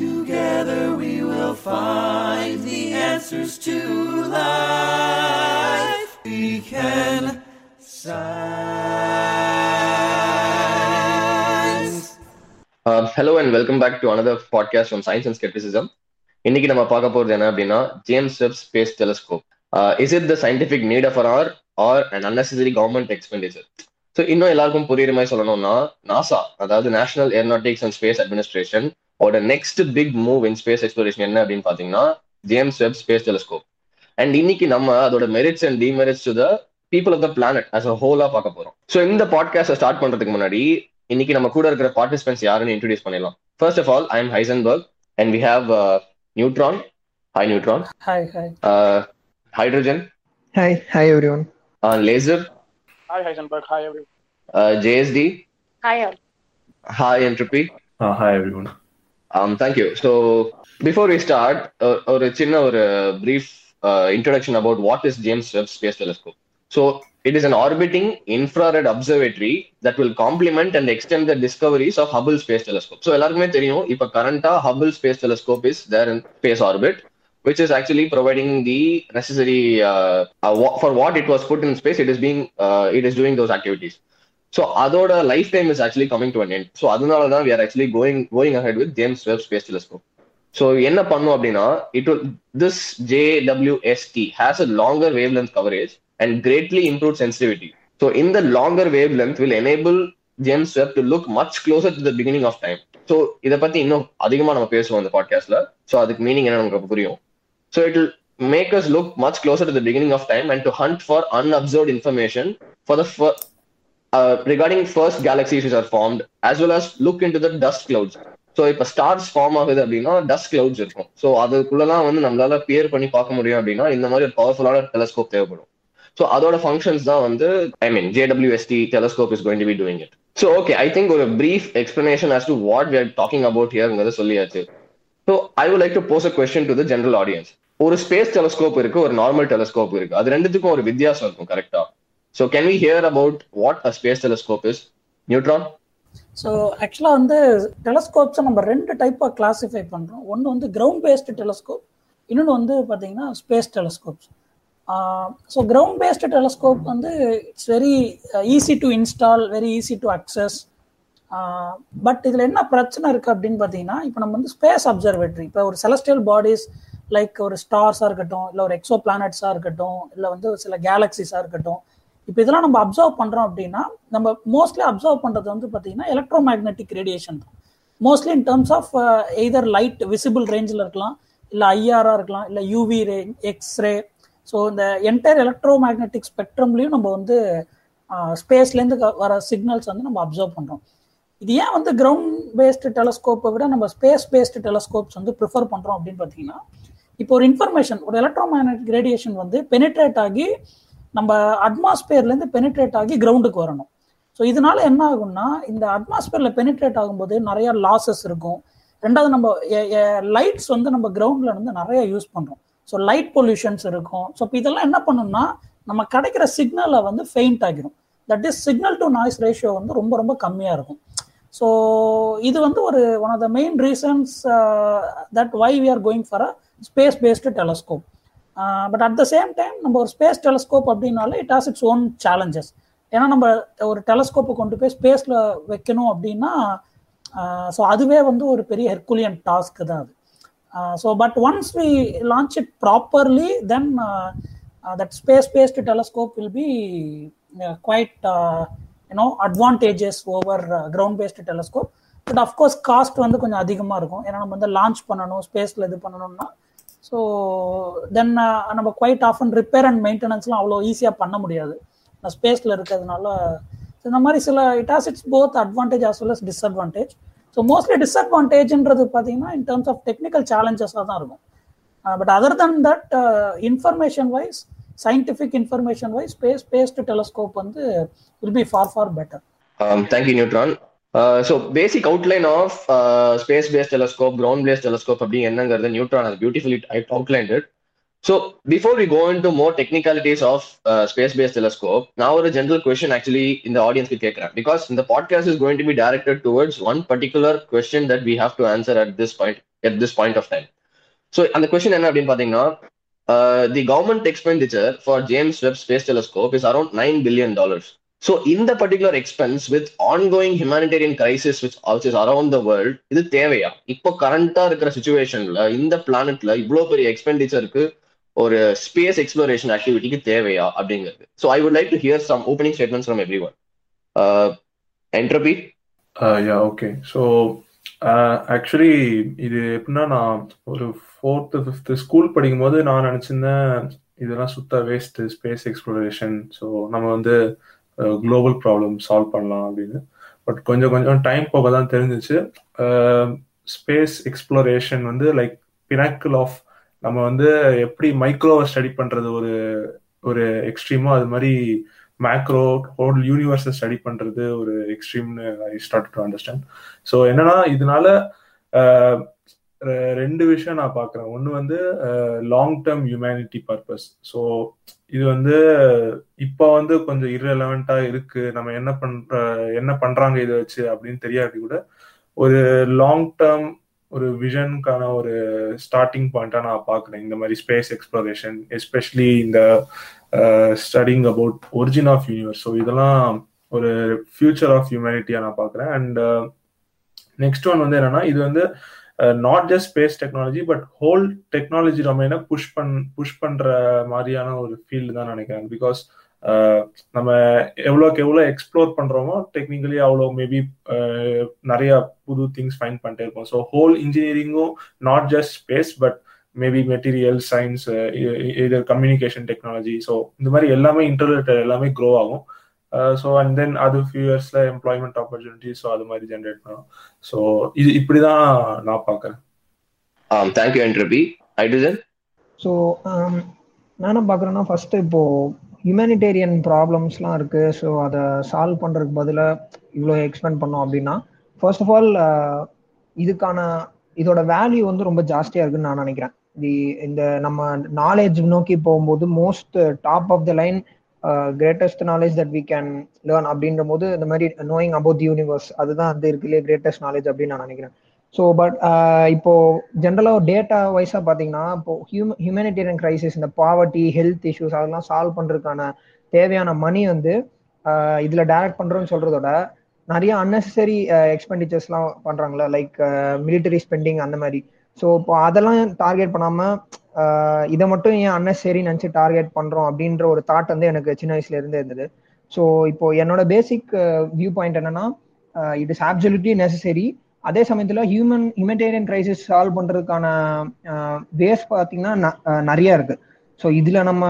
Together we will find the answers to life. We can science. Hello and welcome back to another podcast on science and skepticism. இன்னைக்கு நம்ம பார்க்க போறது என்ன அப்படின்னா James Webb space telescope. Is it the scientific need of our or and unnecessary government expenditure? So இன்னும் எல்லாருக்கும் புரியுற மாதிரி சொல்லணும்னா நாசா, அதாவது national aeronautics and space administration ஓட next big move in space exploration என்ன அப்படின்னு பார்த்தீங்கன்னா James Webb space telescope. And இன்னைக்கு நம்ம அதோட merits and demerits to the people of the planet as a ஹோலா பார்க்க போறோம். ஸோ இந்த பாட்காஸ்ட் ஸ்டார்ட் பண்றதுக்கு முன்னாடி இன்னைக்கு நம்ம கூட இருக்கிற பார்ட்டிசிபென்ட்ஸ் யாருன்னு இன்ட்ரோடியூஸ் பண்ணிடலாம். First of all, I am Heisenberg and we have neutron. Hi neutron. Hi hi. Hydrogen. Hi hi everyone. Laser. Hi Heisenberg. Hi everyone. JSD. Hi all. Hi Entropy. Hi everyone. Thank you. So before we start, a brief introduction about what is James Webb Space Telescope. So it is an orbiting infrared observatory that will complement and extend the discoveries of Hubble Space Telescope. So எல்லாருக்குமே தெரியும், இப்போ கரண்டா Hubble Space Telescope is there in space orbit, which is actually providing the necessary for what it was put in space. It is doing those activities. So adoda lifetime is actually coming to an end. So adunala da we are actually going ahead with James Webb Space Telescope. So enna pannu appadina, it will, this JWST has a longer wavelength coverage and greatly improved sensitivity. So in the longer wavelength will enable James Webb to look much closer to the beginning of time. So idha patti inno adhigama nama pesuvom indha podcast la. So adukku meaning enna namukku puriyum. So it will make us look much closer to the beginning of time and to hunt for unobserved information for the regarding first galaxies which are formed, as well as look into the dust clouds. So if stars form ஆகுது அப்படின்னா dust clouds இருக்கும். So அதுக்குள்ளலாம் வந்து நம்மளால pier பண்ணி பார்க்க முடியும் அப்படின்னா இந்த மாதிரி ஒரு பவர்ஃபுல்லான டெலஸ்கோப் தேவைப்படும். ஸோ அதோட ஃபங்க்ஷன்ஸ் தான் வந்து JWST telescope is going to be doing it. So okay, I think ஒரு brief explanation as to what we are talking about here சொல்லியாச்சு. So I would like to pose a question to the general audience. ஒரு space telescope இருக்கு, ஒரு normal telescope இருக்கு, அது ரெண்டுத்துக்கும் ஒரு வித்தியாசம் இருக்கும் கரெக்டா? So can we hear about what a space telescope is? Neutron. So ஆக்சுவலா வந்து டெலஸ்கோப்ஸ் நம்ம ரெண்டு டைப்பா கிளாசிஃபை பண்றோம். ஒன்னு வந்து கிரவுண்ட் பேஸ்டு டெலஸ்கோப், இன்னொன்னு வந்து பாத்தீங்கன்னா space telescopes. So ground based telescope வந்து it's very easy to install, very easy to access. But இதுல என்ன பிரச்சனை இருக்கு அப்படின்னு பாத்தீங்கன்னா, இப்போ நம்ம வந்து ஸ்பேஸ் அப்சர்வேட்டரி, இப்போ ஒரு செலஸ்டியல் பாடிஸ் லைக் ஒரு ஸ்டார்ஸாக இருக்கட்டும், இல்லை ஒரு எக்ஸோ பிளானட்ஸாக இருக்கட்டும், இல்லை வந்து சில கேலக்ஸிஸாக இருக்கட்டும், இப்போ இதெல்லாம் நம்ம அப்சர்வ் பண்ணுறோம் அப்படின்னா நம்ம மோஸ்ட்லி அப்சர்வ் பண்ணுறது வந்து பார்த்தீங்கன்னா எலக்ட்ரோ மேக்னெட்டிக் ரேடியேஷன் தான் mostly. In terms of either light visible ரேஞ்சில் இருக்கலாம், இல்லை ஐஆராக இருக்கலாம், இல்லை யூவி ரே, எக்ஸ்ரே. ஸோ இந்த என்டையர் எலக்ட்ரோ மேக்னெட்டிக் ஸ்பெக்ட்ரம்லையும் நம்ம வந்து ஸ்பேஸ்லேருந்து வர சிக்னல்ஸ் வந்து நம்ம அப்சர்வ் பண்ணுறோம். இது ஏன் வந்து கிரவுண்ட் பேஸ்டு டெலஸ்கோப்பை விட நம்ம ஸ்பேஸ் பேஸ்டு டெலஸ்கோப்ஸ் வந்து ப்ரிஃபர் பண்ணுறோம் அப்படின்னு பார்த்தீங்கன்னா, இப்போ ஒரு இன்ஃபர்மேஷன், ஒரு எலக்ட்ரோ மேக்னெட்டிக் ரேடியேஷன் வந்து பெனிட்ரேட் ஆகி நம்ம அட்மாஸ்பியர்லேருந்து பெனிட்ரேட் ஆகி கிரவுண்டுக்கு வரணும். ஸோ இதனால என்ன ஆகும்னா, இந்த அட்மாஸ்பியரில் பெனிட்ரேட் ஆகும்போது நிறைய லாஸஸ் இருக்கும். ரெண்டாவது, நம்ம லைட்ஸ் வந்து நம்ம கிரவுண்டில் வந்து நிறைய யூஸ் பண்ணுறோம். ஸோ லைட் பொல்யூஷன்ஸ் இருக்கும். ஸோ இப்போ இதெல்லாம் என்ன பண்ணணும்னா நம்ம கிடைக்கிற சிக்னலை வந்து ஃபெயிண்ட் ஆகிடும். That is signal to noise ratio வந்து ரொம்ப ரொம்ப கம்மியாக இருக்கும். ஸோ இது வந்து ஒரு one of the main reasons that why we are going for a space based telescope. But at the same time நம்ம ஒரு ஸ்பேஸ் டெலஸ்கோப் அப்படின்னால it has its own challenges. ஏன்னா நம்ம ஒரு டெலஸ்கோப்பை கொண்டு போய் ஸ்பேஸில் வைக்கணும் அப்படின்னா ஸோ அதுவே வந்து ஒரு பெரிய ஹெர்குலியன் டாஸ்க் தான் அது. So but once we launch it properly then that space based telescope will be quite you know advantages over ground based telescope. But of course cost வந்து கொஞ்சம் அதிகமாக இருக்கும். ஏன்னா நம்ம வந்து லான்ச் பண்ணணும், ஸ்பேஸில் இது பண்ணணும்னா. ஸோ தென் நம்ம quite off and repair and மெயின்டெனன்ஸ்லாம் அவ்வளோ ஈஸியாக பண்ண முடியாது நான் ஸ்பேஸில் இருக்கிறதுனால. இந்த மாதிரி சில it has its both advantage as well as disadvantage. So mostly டிஸ்அட்வான்டேஜ்ன்றது பார்த்தீங்கன்னா இன் டர்ம்ஸ் ஆஃப் டெக்னிக்கல் சேலஞ்சஸாக தான் இருக்கும். But other then that information wise, scientific information wise space based telescope வந்து will be far far better. Thank you neutron. So basic outline of space based telescope, ground based telescope அப்படி என்னங்கிறது neutron has beautifully outlined it. So before we go into more technicalities of space based telescope, now ஒரு general question actually in the audience கேக்குறேன், because in the podcast is going to be directed towards one particular question that we have to answer at this point at this point of time. So and the question என்ன அப்படின்னு பாத்தீங்கன்னா, the government expenditure for James Webb Space Telescope is around $9 billion. So in the particular expense with ongoing humanitarian crisis which is around the world, இது தேவையா? இப்போ கரண்டா இருக்கிற சுச்சுவேஷன்ல இந்த பிளானட்ல இவ்வளவு பெரிய எக்ஸ்பெண்டிச்சருக்கு ஒரு ஸ்பேஸ் எக்ஸ்ப்ளோரேஷன் ஆக்டிவிட்டிக்கு தேவையா அப்படிங்கிறது. So I would like to hear some opening statements from everyone. Entropy. Yeah, okay. So actually இது எப்படின்னா, நான் ஒரு 4th 5th ஸ்கூல் படிக்கும் போது நான் நினைச்சிருந்தேன் இதெல்லாம் சுத்த வேஸ்ட், ஸ்பேஸ் எக்ஸ்ப்ளோரேஷன், ஸோ நம்ம வந்து குளோபல் ப்ராப்ளம் சால்வ் பண்ணலாம் அப்படின்னு. பட் கொஞ்சம் கொஞ்சம் டைம் போக தான் தெரிஞ்சிச்சு ஸ்பேஸ் எக்ஸ்ப்ளோரேஷன் வந்து லைக் பினாக்கிள் ஆஃப் நம்ம வந்து எப்படி மைக்ரோவை ஸ்டடி பண்றது ஒரு ஒரு எக்ஸ்ட்ரீமோ, அது மாதிரி மேக்ரோ ஹோல் யூனிவர்ஸை ஸ்டடி பண்றது ஒரு எக்ஸ்ட்ரீம்னு I start to understand. So என்னன்னா இதனால ரெண்டு விஷயம் நான் பார்க்குறேன். ஒன்று வந்து long term humanity purpose. So இது வந்து இப்போ வந்து கொஞ்சம் இர்ரெலவெண்ட்டாக இருக்கு, நம்ம என்ன பண்ணுறாங்க இதை வச்சு அப்படின்னு தெரியாட்டி கூட ஒரு லாங் டேர்ம் ஒரு விஷனுக்கான ஒரு ஸ்டார்டிங் பாயிண்டாக நான் பார்க்குறேன் இந்த மாதிரி ஸ்பேஸ் எக்ஸ்ப்ளோரேஷன், எஸ்பெஷலி இந்த studying about origin of universe. So இதெல்லாம் ஒரு ஃபியூச்சர் ஆஃப் ஹியூமனிட்டியாக நான் பார்க்குறேன். அண்ட் நெக்ஸ்ட் ஒன் வந்து என்னன்னா, இது வந்து not just space technology but whole technology டொமைனை புஷ் பண்ணுற மாதிரியான ஒரு ஃபீல்டு தான் நினைக்கிறேன். பிகாஸ் நம்ம எவ்வளோக்கு எவ்வளோ எக்ஸ்ப்ளோர் பண்ணுறோமோ டெக்னிக்கலி அவ்வளோ மேபி நிறையா புது திங்ஸ் ஃபைண்ட் பண்ணிட்டே இருப்போம். ஸோ ஹோல் இன்ஜினியரிங்கும் not just space but maybe material science, இது கம்யூனிகேஷன் டெக்னாலஜி, ஸோ இந்த மாதிரி எல்லாமே இன்டர்நெட் எல்லாமே க்ரோ ஆகும். ஸோ அண்ட் தென் அது ஃபியூ இயர்ஸில் எம்ப்ளாய்மெண்ட் ஆப்பர்ச்சுனிட்டி, ஸோ அது மாதிரி ஜென்ரேட் பண்ணும். ஸோ இது இப்படி தான் நான் பார்க்குறேன். Thank you entropy. ஹைட்ரஜன். ஸோ நான் என்ன பார்க்குறேன்னா, ஃபஸ்ட்டு இப்போது ஹியூமனிடேரியன் ப்ராப்ளம்ஸ்லாம் இருக்குது. ஸோ அதை சால்வ் பண்ணுறதுக்கு பதிலாக இவ்வளோ எக்ஸ்பெண்ட் பண்ணோம் அப்படின்னா ஃபர்ஸ்ட் ஆஃப் ஆல் இதோட வேல்யூ வந்து ரொம்ப ஜாஸ்தியாக இருக்குன்னு நான் நினைக்கிறேன். இந்த நம்ம நாலேஜ் நோக்கி போகும்போது most top of the line greatest knowledge that we can learn அப்படின்ற போது இந்த மாதிரி நோயிங் அபவுட் தி யூனிவர்ஸ் அதுதான் வந்து இருக்குல்லையே கிரேட்டஸ்ட் நாலேஜ் அப்படின்னு நான் நினைக்கிறேன். ஸோ பட் இப்போது ஜென்ரலாக டேட்டா வைஸாக பார்த்தீங்கன்னா இப்போது ஹியூமனிடேரியன் கிரைசிஸ், இந்த பாவர்ட்டி, ஹெல்த் இஷ்யூஸ் அதெல்லாம் சால்வ் பண்ணுறதுக்கான தேவையான மணி வந்து இதில் டைரக்ட் பண்ணுறோன்னு சொல்கிறதோட நிறைய அன்னெசரி எக்ஸ்பெண்டிச்சர்ஸ்லாம் பண்ணுறாங்களா, லைக் மிலிட்டரி ஸ்பெண்டிங் அந்த மாதிரி. ஸோ இப்போ அதெல்லாம் டார்கெட் பண்ணாமல் இதை மட்டும் ஏன் அன்னெசரி நினச்சி டார்கெட் பண்ணுறோம் அப்படின்ற ஒரு தாட் வந்து எனக்கு சின்ன வயசுலேருந்தே இருந்தது. ஸோ இப்போது என்னோட பேசிக் வியூ பாயிண்ட் என்னென்னா, இட் இஸ் ஆப்சல்யூட்லி நெசசரி. அதே சமயத்தில் ஹியூமனிடேரியன் கிரைசிஸ் சால்வ் பண்ணுறதுக்கான வேஸ் பார்த்திங்கன்னா நிறையா இருக்குது. ஸோ இதில் நம்ம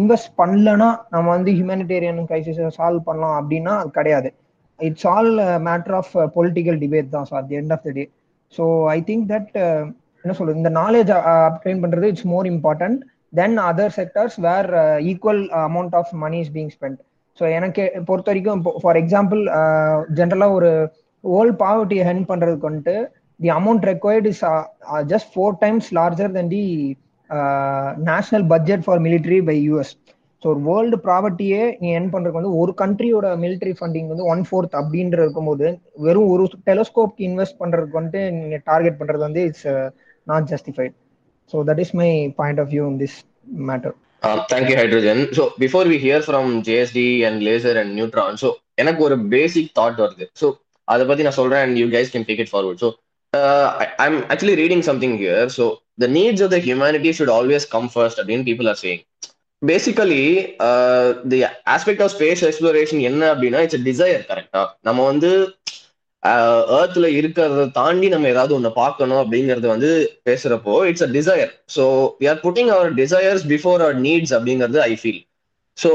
இன்வெஸ்ட் பண்ணலன்னா நம்ம வந்து ஹியூமனிடேரியன் கிரைசிஸை சால்வ் பண்ணலாம் அப்படின்னா அது கிடையாது. It's all a matter of political debate தான். So at the end of the day, so I think that என்ன சொல்றது, இந்த knowledge obtain பண்றது it's more important than other sectors where equal amount of money is being spent. So எனக்கு பொறுத்த வரைக்கும் for example ஜென்ரலாக ஒரு வேர்ல்ட் பாவர்ட்டியை ஹெண்ட் பண்றதுக்கு வந்துட்டு the amount required is just 4 times larger than the national budget for military by US. So ஒரு world ப்ராபர்ட்டியே நீ என் பண்ணுறதுக்கு வந்து ஒரு கண்ட்ரியோட மிலிட்ரி ஃபண்டிங் வந்து 1/4 அப்படின்ற இருக்கும்போது வெறும் ஒரு டெலஸ்கோப்க்கு இன்வெஸ்ட் பண்ணுறதுக்கு வந்துட்டு நீங்கள் டார்கெட் பண்ணுறது வந்து it's not justified. So that is my point of view in this matter. Thank you hydrogen. So before we hear from JST and laser and neutron, so எனக்கு ஒரு பேசிக் தாட் வருது. ஸோ அதை பற்றி நான் சொல்கிறேன் and you guys can take it forward. So I'm actually reading something here. So the needs of the humanity should always come first அப்படின்னு people are saying. Basically, the aspect of space exploration என்ன அப்படின்னா, it's a desire. கரெக்டா நம்ம வந்து ஏர்த்ல இருக்கிறத தாண்டி நம்ம ஏதாவது ஒன்று பார்க்கணும் அப்படிங்கிறது வந்து பேசுறப்போ it's a desire. So we are putting our desires before our needs அப்படிங்கிறது ஐ ஃபீல். ஸோ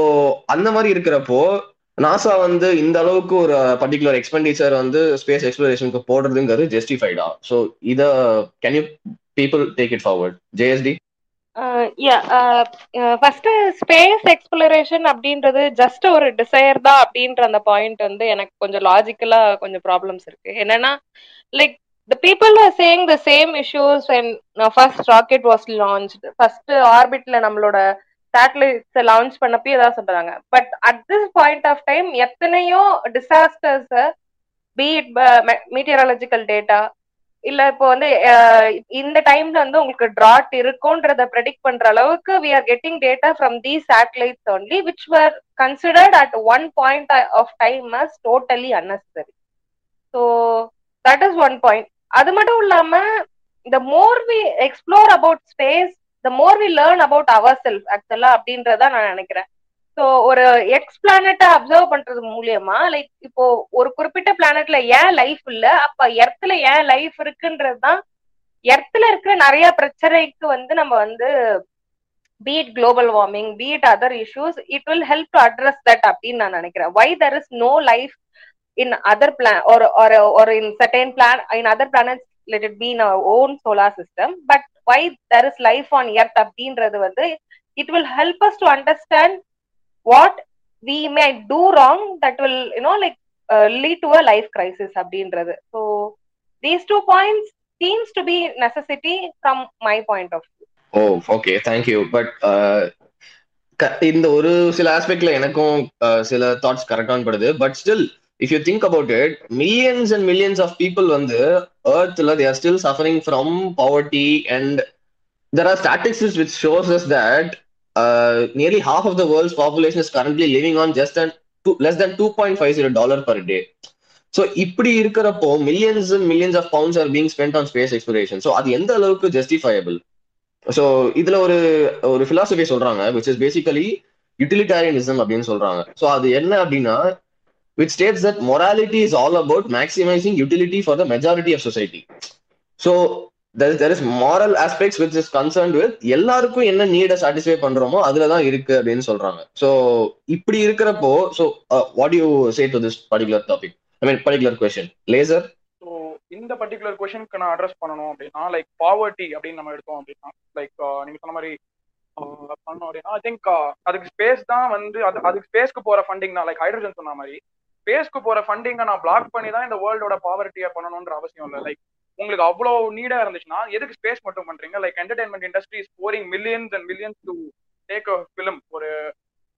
அந்த மாதிரி இருக்கிறப்போ நாசா வந்து இந்த அளவுக்கு ஒரு பர்டிகுலர் எக்ஸ்பெண்டிச்சர் வந்து ஸ்பேஸ் எக்ஸ்ப்ளோரேஷனுக்கு போடுறதுங்கிறது ஜஸ்டிஃபைடா? ஸோ இதை can you people take it forward. JST. First space exploration அப்படின்றது ஜஸ்ட் ஒரு டிசையர் தான் அப்படின்ற அந்த பாயிண்ட் வந்து எனக்கு கொஞ்சம் லாஜிக்கலா கொஞ்சம் ப்ராப்ளம்ஸ் இருக்கு. என்னன்னா like the people are saying the same issues and first rocket was launched, first ஆர்பிட்ல நம்மளோட சேட்டலைட்ஸை லான்ச் பண்ணப்போ ஏதாவது சொல்றாங்க. But at this point of time எத்தனையோ டிசாஸ்டர்ஸ் பீட் மீட்டியரலாஜிக்கல் டேட்டா இல்ல இப்போ வந்து இந்த டைம்ல வந்து உங்களுக்கு டிராட் இருக்கும்ன்றத ப்ரெடிக்ட் பண்ற அளவுக்கு we are getting data from these satellites only, which were considered at one point of time as totally unnecessary. So that is one point. அது மட்டும் இல்லாம the more we explore about space, the more we learn about ourselves actually அப்படின்றத நான் நினைக்கிறேன். So ஒரு X பிளானட்டை observe பண்றது மூலியமா like இப்போ ஒரு குறிப்பிட்ட பிளானட்ல ஏன் லைஃப் இல்லை, அப்ப எர்த்ல ஏன் லைஃப் இருக்குன்றதுதான் எர்த்ல இருக்கிற நிறைய பிரச்சனைக்கு வந்து நம்ம வந்து beat global warming beat other issues it will help to address that அப்படின்னு நான் நினைக்கிறேன். Why there is no life in other plan ஒரு in certain plan in other planets let it be in our own solar system, but why there is life on earth அப்படின்றது வந்து it will help us to understand what we may do wrong that will lead to a life crisis அப்படின்றது. So these two points seems to be necessity from my point of view. Oh, okay, thank you. But இந்த ஒரு சில ஆஸ்பெக்ட்ல எனக்கும் சில thoughts correct ஆன் படுது. But still, if you think about it, millions and millions of people வந்து earthல they are still suffering from poverty, and there are statistics which shows us that nearly half of the world's population is currently living on just less than $2.50 per day. So இப்படி இருக்கறப்போ millions and millions of pounds are being spent on space exploration. So அது எந்த அளவுக்கு justifiable? So இதுல ஒரு philosophy சொல்றாங்க which is basically utilitarianism அப்படினு சொல்றாங்க. So அது என்ன அப்படினா which states that morality is all about maximizing utility for the majority of society. So there is moral aspects which is concerned with எல்லாருக்கும் என்ன நீட சாட்டிஸ்ஃபை பண்றோமோ அதுல தான் இருக்கு அப்படின்னு சொல்றாங்க. ஸோ இப்படி இருக்கிறப்போ so what you say to this particular topic, I mean particular question laser? So இந்த பர்டிகுலர் கொஸ்டினுக்கு நான் அட்ரஸ் பண்ணணும் அப்படின்னா லைக் பாவர்ட்டி அப்படின்னு நம்ம எடுத்தோம் அப்படின்னா லைக் நீங்க சொன்ன மாதிரி பண்ணோம் அப்படின்னா ஐ திங்க் அதுக்கு ஸ்பேஸ் தான் வந்து அதுக்கு ஸ்பேஸ்க்கு போற ஃபண்டிங் தான் லைக் ஹைட்ரஜன் சொன்ன மாதிரி ஸ்பேஸ்க்கு போற ஃபண்டிங்கை நான் பிளாக் பண்ணி தான் இந்த வேர்ல்டோட பாவர்ட்டியை பண்ணணும்ன்ற அவசியம் இல்லை. லைக் உங்களுக்கு அவ்வளோ நீடா இருந்துச்சுன்னா எதுக்கு ஸ்பேஸ் மட்டும் பண்றீங்க? Like entertainment industry is boring millions and millions to take a film. ஒரு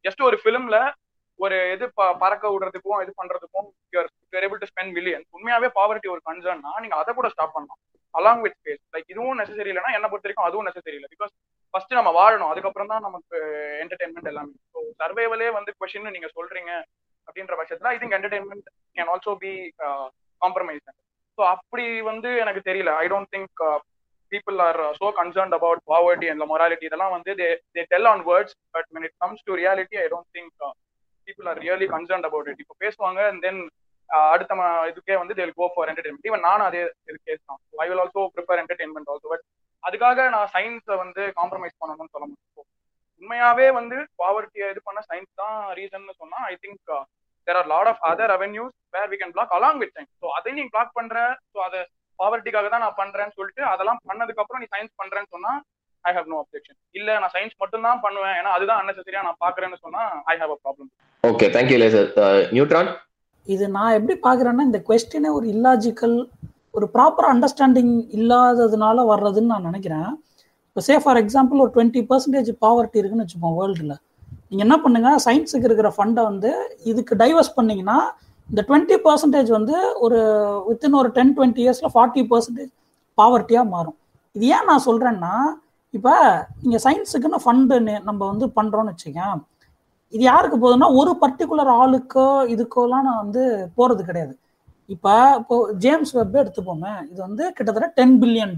ஜஸ்ட் ஒரு ஃபிலிம்ல ஒரு இது பறக்க விடுறதுக்கும் இது பண்றதுக்கும் you are able to spend millions. உண்மையாவே பாவர்ட்டி ஒரு கன்சர்ன்னா நீங்க அதை கூட ஸ்டாப் பண்ணலாம் அலாங் வித் ஸ்பேஸ். லைக் இதுவும் நெசசரி இல்லைன்னா என்ன பொறுத்த வரைக்கும் அதுவும் நெசசரி இல்லை. பிகாஸ் ஃபர்ஸ்ட் நம்ம வாழணும், அதுக்கப்புறம் தான் நமக்கு என்டர்டைன்மெண்ட் எல்லாமே. ஸோ சர்வைவலே வந்து கொஸ்டின் நீங்க சொல்றீங்க அப்படின்ற பட்சத்துல I think entertainment can also be compromise. So அப்படி வந்து எனக்கு தெரியல. I don't think people are so concerned about poverty and morality. இதெல்லாம் வந்து they tell on words, but when it comes to reality, I don't think people are really concerned about it. இப்போ பேசுவாங்க and then அடுத்த இதுக்கே வந்து they will go for entertainment. Even நானும் அதே case தான். I will also prefer entertainment also, but அதுக்காக நான் சயின்ஸை வந்து காம்ப்ரமைஸ் பண்ணணும்னு சொல்ல முடியும். உண்மையாவே வந்து பாவர்ட்டியை இது பண்ண சயின்ஸ் தான் ரீசன்னு சொன்னா I think there are a lot of other avenues where we can block along with science. So adey nee block pandra, so adha poverty kaga da na pandren solittu adala pannadukku appuram nee science pandren sonna I have no objection. Illa na science mattum dhaan pannuven ena adu dhaan unnecessary na paakren sonna I have a problem. Okay, thank you Laser. Neutron, idu na eppadi paakrenna indha question e or illogical or proper understanding illadadunala varradhu na nenikiren. So say for example or 20% poverty irukku nu vechukom world la, நீங்கள் என்ன பண்ணுங்கள், சயின்ஸுக்கு இருக்கிற ஃபண்டை வந்து இதுக்கு divorce பண்ணிங்கன்னா இந்த 20% வந்து ஒரு வித்தின் ஒரு 10-20 years 40% பாவர்ட்டியாக மாறும். இது ஏன் நான் சொல்கிறேன்னா இப்போ நீங்கள் சயின்ஸுக்குன்னு ஃபண்டு நம்ம வந்து பண்ணுறோன்னு வச்சுக்கோங்க, இது யாருக்கு போகுதுன்னா ஒரு பர்டிகுலர் ஆளுக்கோ இதுக்கோலாம் நான் வந்து போகிறது கிடையாது. இப்போ ஜேம்ஸ் வெப்பே எடுத்துப்போமே, இது வந்து கிட்டத்தட்ட $10 billion,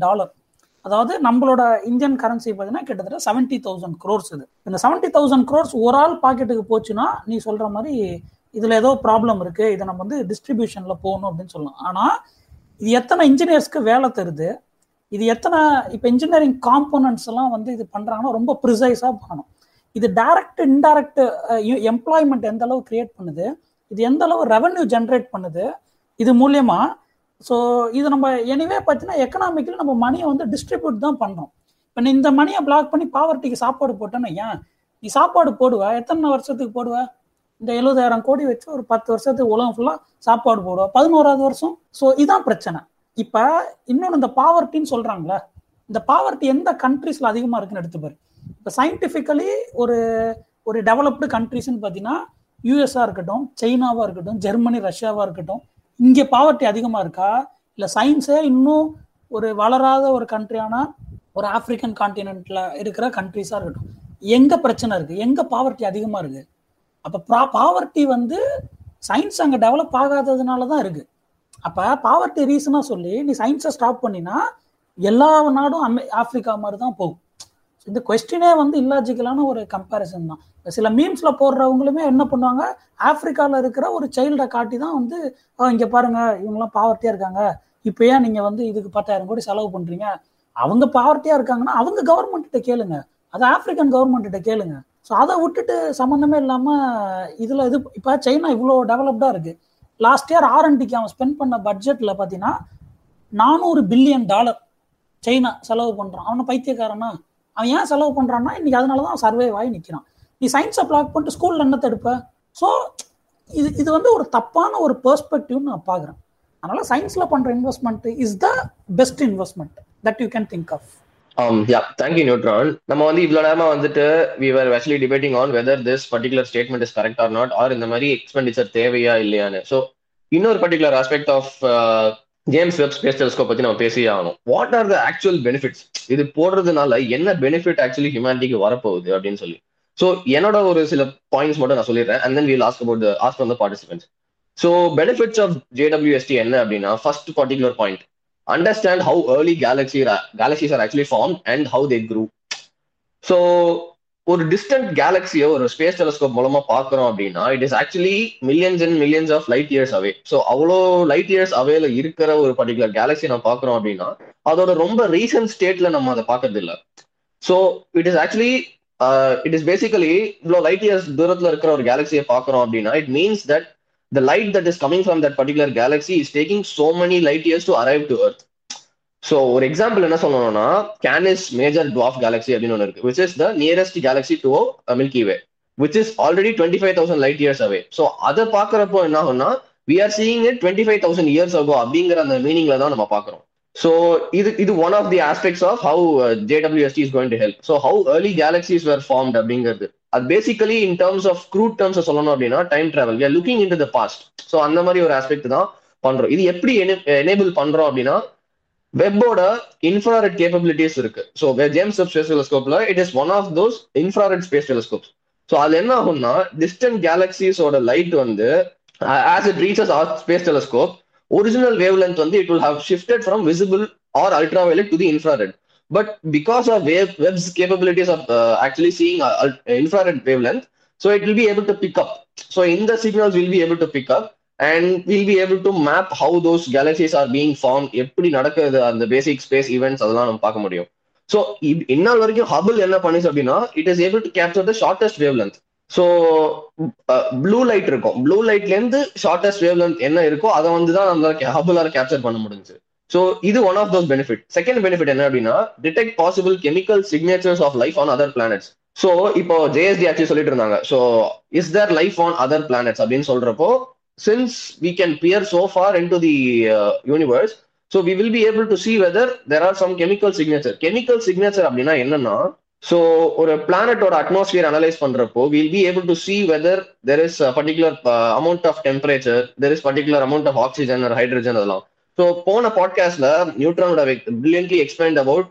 அதாவது நம்மளோட இந்தியன் கரன்சி பார்த்தீங்கன்னா கிட்டத்தட்ட 70,000 crores. இது இந்த 70,000 crores ஒரு ஆள் பாக்கெட்டுக்கு போச்சுன்னா நீ சொல்ற மாதிரி இதுல ஏதோ ப்ராப்ளம் இருக்கு, இதை நம்ம வந்து டிஸ்ட்ரிபியூஷன்ல போகணும் அப்படின்னு சொல்லலாம். ஆனா இது எத்தனை இன்ஜினியர்ஸ்க்கு வேலை தருது, இது எத்தனை இப்போ இன்ஜினியரிங் காம்போனன்ட்ஸ் எல்லாம் வந்து இது பண்றாங்கன்னா ரொம்ப ப்ரிசைஸா பண்ணணும். இது டைரக்ட் இன்டைரக்ட் எம்ப்ளாய்மெண்ட் எந்த அளவு கிரியேட் பண்ணுது, இது எந்த அளவு ரெவன்யூ ஜென்ரேட் பண்ணுது இது மூலியமா. ஸோ இது நம்ம எனிவே பார்த்தீங்கன்னா எக்கனாமிக்கலி நம்ம மணியை வந்து டிஸ்ட்ரிபியூட் தான் பண்ணுறோம். இப்போ நீ இந்த மணியை பிளாக் பண்ணி பாவர்ட்டிக்கு சாப்பாடு போட்டேன்னு ஏன் நீ சாப்பாடு போடுவ, எத்தனை வருஷத்துக்கு போடுவ? இந்த 70,000 crores வச்சு ஒரு 10 வருஷத்துக்கு உலகம் ஃபுல்லாக சாப்பாடு போடுவ, 11வது வருஷம். ஸோ இதுதான் பிரச்சனை. இப்போ இன்னொன்று இந்த பாவர்ட்டின்னு சொல்கிறாங்களே, இந்த பாவர்ட்டி எந்த கண்ட்ரீஸில் அதிகமாக இருக்குன்னு எடுத்துப்பாரு. இப்போ சயின்டிஃபிக்கலி ஒரு டெவலப்டு கண்ட்ரீஸ்ன்னு பார்த்தீங்கன்னா யூஎஸ்ஆ இருக்கட்டும், சைனாவாக இருக்கட்டும், ஜெர்மனி, ரஷ்யாவாக இருக்கட்டும், இங்கே பாவர்ட்டி அதிகமாக இருக்கா? இல்லை சயின்ஸே இன்னும் ஒரு வளராத ஒரு கண்ட்ரியான ஒரு ஆப்பிரிக்கன் கான்டினென்ட்ல இருக்கிற கண்ட்ரிஸா இருக்கட்டும், எங்க பிரச்சனை இருக்கு, எங்க பாவர்ட்டி அதிகமா இருக்கு? அப்ப பாவர்ட்டி வந்து சயின்ஸ் அங்க டெவலப் ஆகாததுனாலதான் இருக்கு. அப்ப பாவர்ட்டி ரீசனா சொல்லி நீ சயின்ஸை ஸ்டாப் பண்ணினா எல்லா நாடும் ஆப்பிரிக்கா மாதிரி தான் போகும். இந்த கொஸ்டினே வந்து இல்லாஜிக்கலான ஒரு கம்பேரிசன் தான். சில மீம்ஸ்ல போடுறவங்களுமே என்ன பண்ணுவாங்க, ஆப்பிரிக்கால இருக்கிற ஒரு சைல்டை காட்டி தான் வந்து இங்க பாருங்க இவங்கெல்லாம் பாவர்ட்டியா இருக்காங்க, இப்ப ஏன் நீங்க வந்து இதுக்கு 10,000 கோடி செலவு பண்றீங்க? அவங்க பாவர்ட்டியா இருக்காங்கன்னா அவங்க கவர்மெண்ட்ட கேளுங்க, அது ஆப்பிரிக்கன் கவர்மெண்ட்ட கேளுங்க. ஸோ அதை விட்டுட்டு சம்மந்தமே இல்லாம இதுல இது இப்ப சைனா இவ்வளோ டெவலப்டா இருக்கு. லாஸ்ட் இயர் R&Dக்கு அவன் ஸ்பெண்ட் பண்ண பட்ஜெட்ல பாத்தீங்கன்னா $400 பில்லியன் சைனா செலவு பண்றான். அவனை பைத்தியக்காரனா? அவன் ஏன் செலவு பண்றான்னா இன்னைக்கு அதனாலதான் சர்வைவ் ஆகி நிக்கிறான். நீ சயின்ஸை பிளாக் பண்ணிட்டு ஸ்கூல்ல என்ன தடுப்ப? ஸோ இது இது வந்து ஒரு தப்பான ஒரு பெர்ஸ்பெக்டிவ்னு நான் பாக்குறேன். அதனால சயின்ஸ்ல பண்ற investment is the best investment that you can think of. Yeah, thank you, Neutron. நம்ம வந்து இவ்வளோ நேரமா வந்துட்டு we were actually debating on whether this particular statement is correct or not, or இந்த மாதிரி expenditure தேவையா இல்லையான்னு. ஸோ இன்னொரு particular aspect of James Webb space telescope பத்தி நம்ம பேசி ஆகணும். What are the actual benefits? இது போடுறதுனால என்ன பெனிஃபிட் ஆக்சுவலி ஹியூமனிட்டிக்கு வரப்போகுது அப்படின்னு சொல்லி, ஸோ என்னோட ஒரு சில பாயிண்ட்ஸ் மட்டும் நான் சொல்லிடுறேன் and then we'll ask about the ask from the participants. So benefits of JWST என்ன அப்படின்னா, first particular point, understand how early galaxies are actually formed and how they grew. So ஒரு distant galaxy ஒரு space telescope மூலமா பார்க்கறோம் அப்படின்னா, it is actually millions and millions of light years away. So அவ்வளோ light years awayல இருக்கிற ஒரு particular galaxy நம்ம பார்க்கறோம் அப்படின்னா அதோட ரொம்ப recent stateல நம்ம அதை பார்க்கறது இல்லை. So it is actually it is basically இவ்வளோ light years தூரத்துல இருக்கிற ஒரு galaxy-ய பார்க்கறோம் அப்படின்னா, it means that the light that is coming from that particular galaxy is taking so many light years to arrive to Earth. So ஒரு example என்ன சொல்லணும்னா, Canis Major Dwarf Galaxy அப்படின்னு ஒன்று இருக்கு, which is the nearest galaxy to Milky Way, which is already 25,000 light years away. So அதை பார்க்குறப்போ என்ன ஆகும்னா, we are seeing it 25,000 years ago அப்படிங்கிற அந்த மீனிங்ல தான் நம்ம பார்க்குறோம். So இது one of the aspects of how JWST is going to help. So how early galaxies were formed அப்படிங்கிறது. அது basically in terms of crude terms சொல்லணும் அப்படின்னா time travel, we are looking into the past. So அந்த மாதிரி ஒரு aspect தான் பண்றோம். இது எப்படி எனேபிள் பண்றோம் அப்படின்னா, வெப்போட இன்ஃப்ராரெட் கேப்பபிலிட்டிஸ் இருக்கு. ஸோ ஜேம்ஸ் வெப் ஸ்பேஸ் டெலிஸ்கோப்ல it is one of those infrared space telescopes. So அது என்ன ஆகும்னா, டிஸ்டன்ட் கேலக்சிஸோட லைட் வந்து as it reaches our space telescope original wavelength வந்து it will have shifted from visible or ultraviolet to the infrared. But because of Webb's capabilities of actually seeing infrared wavelength, so it will be able to pick up. So in the signals will be able to pick up, and we'll be able to map how those galaxies are being formed, எப்படி நடக்குது அந்த பேசிக் space events அதெல்லாம் நம்ம பார்க்க முடியும். So இன்னொரு வரைக்கும் Hubble என்ன பண்ணுச்சு அப்படின்னா, it is able to capture the shortest wavelength. So blue light இருக்கும், ப்ளூ லைட்லேருந்து ஷார்டஸ்ட் வேவ்லென்த் என்ன இருக்கோ அதை வந்து தான் நம்மளால ஹபிளால் கேப்சர் பண்ண முடிஞ்சு. So இது one of those benefit. Second benefit என்ன அப்படின்னா, detect possible chemical signatures of life on other planets. So இப்போ JSD ஆக்சுவலி சொல்லிட்டு இருந்தாங்க, so is there life on other planets அப்படின்னு சொல்றப்போ, since we can peer so far into the universe, so we will be able to see whether there are some chemical signature. Chemical signature அப்படின்னா என்னன்னா, so ஒரு பிளானட்டோட atmosphere analyse பண்றப்போ we will be able to see whether there is a particular amount of temperature, there is particular amount of oxygen or hydrogen அதெல்லாம். So போன பாட்காஸ்ட்ல நியூட்ரானோட brilliantly explained about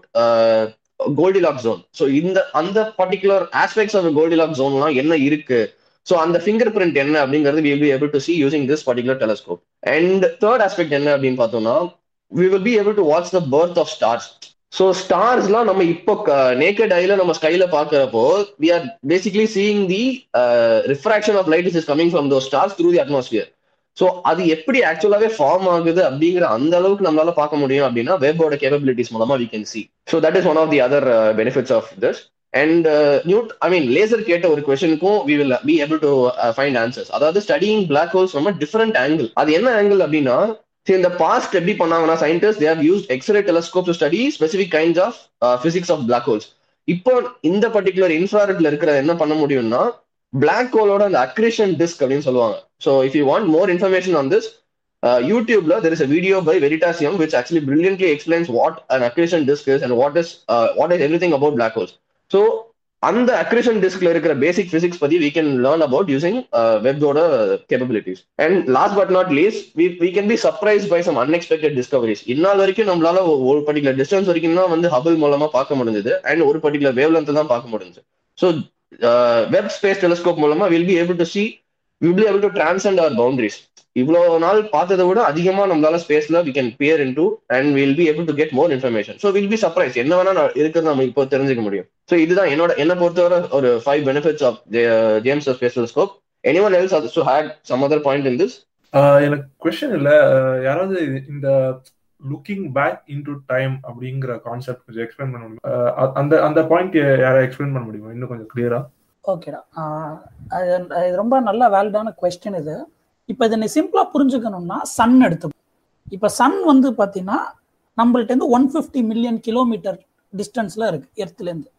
Goldilocks zone. So இந்த அந்த particular aspects of Goldilocks ஜோன்லாம் என்ன இருக்கு, so அந்த ஃபிங்கர் பிரிண்ட் என்ன அப்படிங்கிறது we will be able to see using this particular telescope. And third aspect என்ன அப்படின்னு பார்த்தோம்னா, we will be able to watch the birth of stars. So ஸ்டார்ஸ்லாம் நம்ம இப்போ நேக்கட் ஐல நம்ம ஸ்கைல பார்க்குறப்போ we are basically seeing the refraction of light which is coming from those stars through the atmosphere. So அது எப்படி ஆக்சுவலாகவே ஃபார்ம் ஆகுது அப்படிங்கிற அந்த அளவுக்கு நம்மளால பார்க்க முடியும் அப்படின்னா வெப்போட கேப்பபிலிட்டிஸ் மூலமா we can see. So that is one of the other benefits of this. And laser கேட்ட ஒரு கொஸ்டினுக்கும் we will be able to find answers. அதாவது studying black holes from a different angle. அது என்ன ஆங்கிள் அப்படின்னா, இந்த past எப்படி பண்ணாங்கன்னா scientist they have used X-ray telescopes to study specific kinds of physics of black holes. இப்போ இந்த particular இன்ஃப்ராரெட்ல இருக்கிற என்ன பண்ண முடியும்னா, பிளாக் ஹோலோட அந்த அக்ரிஷன் டிஸ்க் அப்படின்னு சொல்லுவாங்க. So if you want more information on this, யூடியூப்ல there is a video by Veritasium which actually brilliantly explains what an accretion disc is and what is everything about black holes. So அந்த accretion டிஸ்க்ல இருக்கிற basic physics பத்தி we can learn about using webோட capabilities. And last but not least, we can be surprised by some unexpected discoveries. இந்நாள் வரைக்கும் நம்மளால ஒரு particular distance வரைக்கும் தான் வந்து ஹபிள் மூலமா பார்க்க முடிஞ்சது, அண்ட் ஒரு பர்டிகுலர் வேவ் லென்த் தான் பார்க்க முடிஞ்சது. ஸோ வெப் ஸ்பேஸ் டெலிஸ்கோப் மூலமா we'll be able to transcend our boundaries. இவ்வளவு நாள் பார்த்ததை விட அதிகமா நம்மளால ஸ்பேஸ்ல we can peer into and we'll be able to get more information. So we'll be surprised. என்ன வேணா இருக்கிறது நம்ம இப்போ தெரிஞ்சுக்க முடியும். So இதுதான் என்னை பொறுத்தவரை ஒரு 5 benefits of the James Webb Space Telescope. Anyone else has to add some other point in this? எனக்கு question இல்ல. யாராவது இந்த looking back into time அப்படிங்கற கான்செப்ட் கொஞ்சம் எக்ஸ்பிளைன் பண்ண முடியுமா? அந்த பாயிண்ட் யாரா எக்ஸ்பிளைன் பண்ண முடியுமா இன்னும் கொஞ்சம் கிளியரா? ஓகேடா, இது ரொம்ப நல்ல வேலிடான question. இது இப்போ இதை நீ சிம்பிளாக புரிஞ்சுக்கணும்னா சன் எடுத்துக்கணும். இப்போ சன் வந்து பார்த்தீங்கன்னா நம்மள்டேருந்து 150 மில்லியன் கிலோமீட்டர் டிஸ்டன்ஸில் இருக்குது எர்த்துலேருந்து.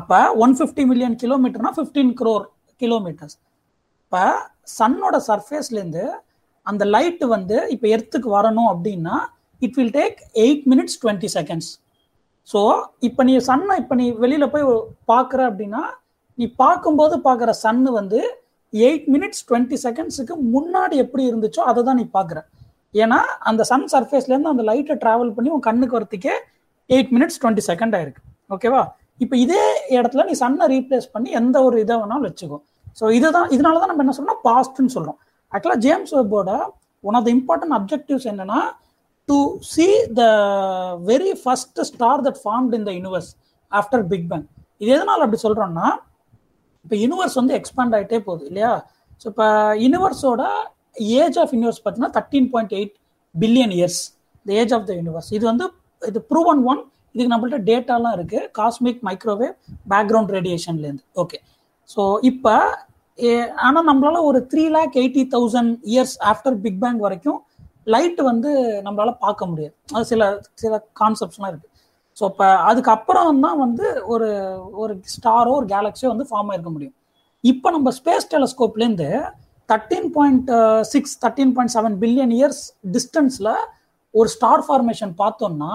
அப்போ 150 மில்லியன் கிலோமீட்டர்னா 15 crore kilometers. இப்போ சன்னோட சர்ஃபேஸ்லேருந்து அந்த லைட்டு வந்து இப்போ எர்த்துக்கு வரணும் அப்படின்னா it will take 8 minutes 20 seconds. So இப்போ நீ சன்னை இப்போ நீ வெளியில் போய் பார்க்குற அப்படின்னா நீ பார்க்கும்போது பார்க்குற சன்னு வந்து 8 minutes 20 secondsக்கு முன்னாடி எப்படி இருந்துச்சோ அதை தான் நீ பார்க்குற. ஏன்னா அந்த சன் சர்ஃபேஸ்லேருந்து அந்த லைட்டை ட்ராவல் பண்ணி உன் கண்ணுக்கு வரத்துக்கே 8 minutes 20 seconds ஆயிருக்கு. ஓகேவா? இப்போ இதே இடத்துல நீ சன்னை ரீப்ளேஸ் பண்ணி எந்த ஒரு இதை வேணாலும் வச்சுக்கோ. ஸோ இதுதான், இதனால தான் நம்ம என்ன சொன்னால் பாஸ்ட்ன்னு சொல்கிறோம். ஆக்சுவலாக ஜேம்ஸ் வெப்போட one of the important objectives என்னென்னா to see the very first star that formed in the universe after big bang. இது எதனால் அப்படி சொல்கிறோன்னா இப்போ யூனிவர்ஸ் வந்து எக்ஸ்பேண்ட் ஆகிட்டே போகுது இல்லையா? ஸோ இப்போ யூனிவர்ஸோட ஏஜ் ஆஃப் யூனிவர்ஸ் பார்த்தீங்கன்னா 13.8 billion years the age of the universe. இது வந்து இது ப்ரூவன் ஒன். இதுக்கு நம்மள்ட்ட டேட்டாலாம் இருக்குது காஸ்மிக் மைக்ரோவேவ் பேக்ரவுண்ட் ரேடியேஷன்லேருந்து. ஓகே, ஸோ இப்போ ஆனால் நம்மளால ஒரு 380,000 இயர்ஸ் ஆஃப்டர் பிக் பேங் வரைக்கும் லைட் வந்து நம்மளால பார்க்க முடியாது. அது சில சில கான்செப்ட்ஸ்லாம் இருக்குது. ஸோ இப்போ அதுக்கப்புறம் தான் வந்து ஒரு ஒரு ஸ்டாரோ ஒரு கேலக்ஸியோ வந்து ஃபார்ம் ஆகிருக்க முடியும். இப்போ நம்ம ஸ்பேஸ் டெலஸ்கோப்லேருந்து 13.7 பில்லியன் இயர்ஸ் டிஸ்டன்ஸில் ஒரு ஸ்டார் ஃபார்மேஷன் பார்த்தோம்னா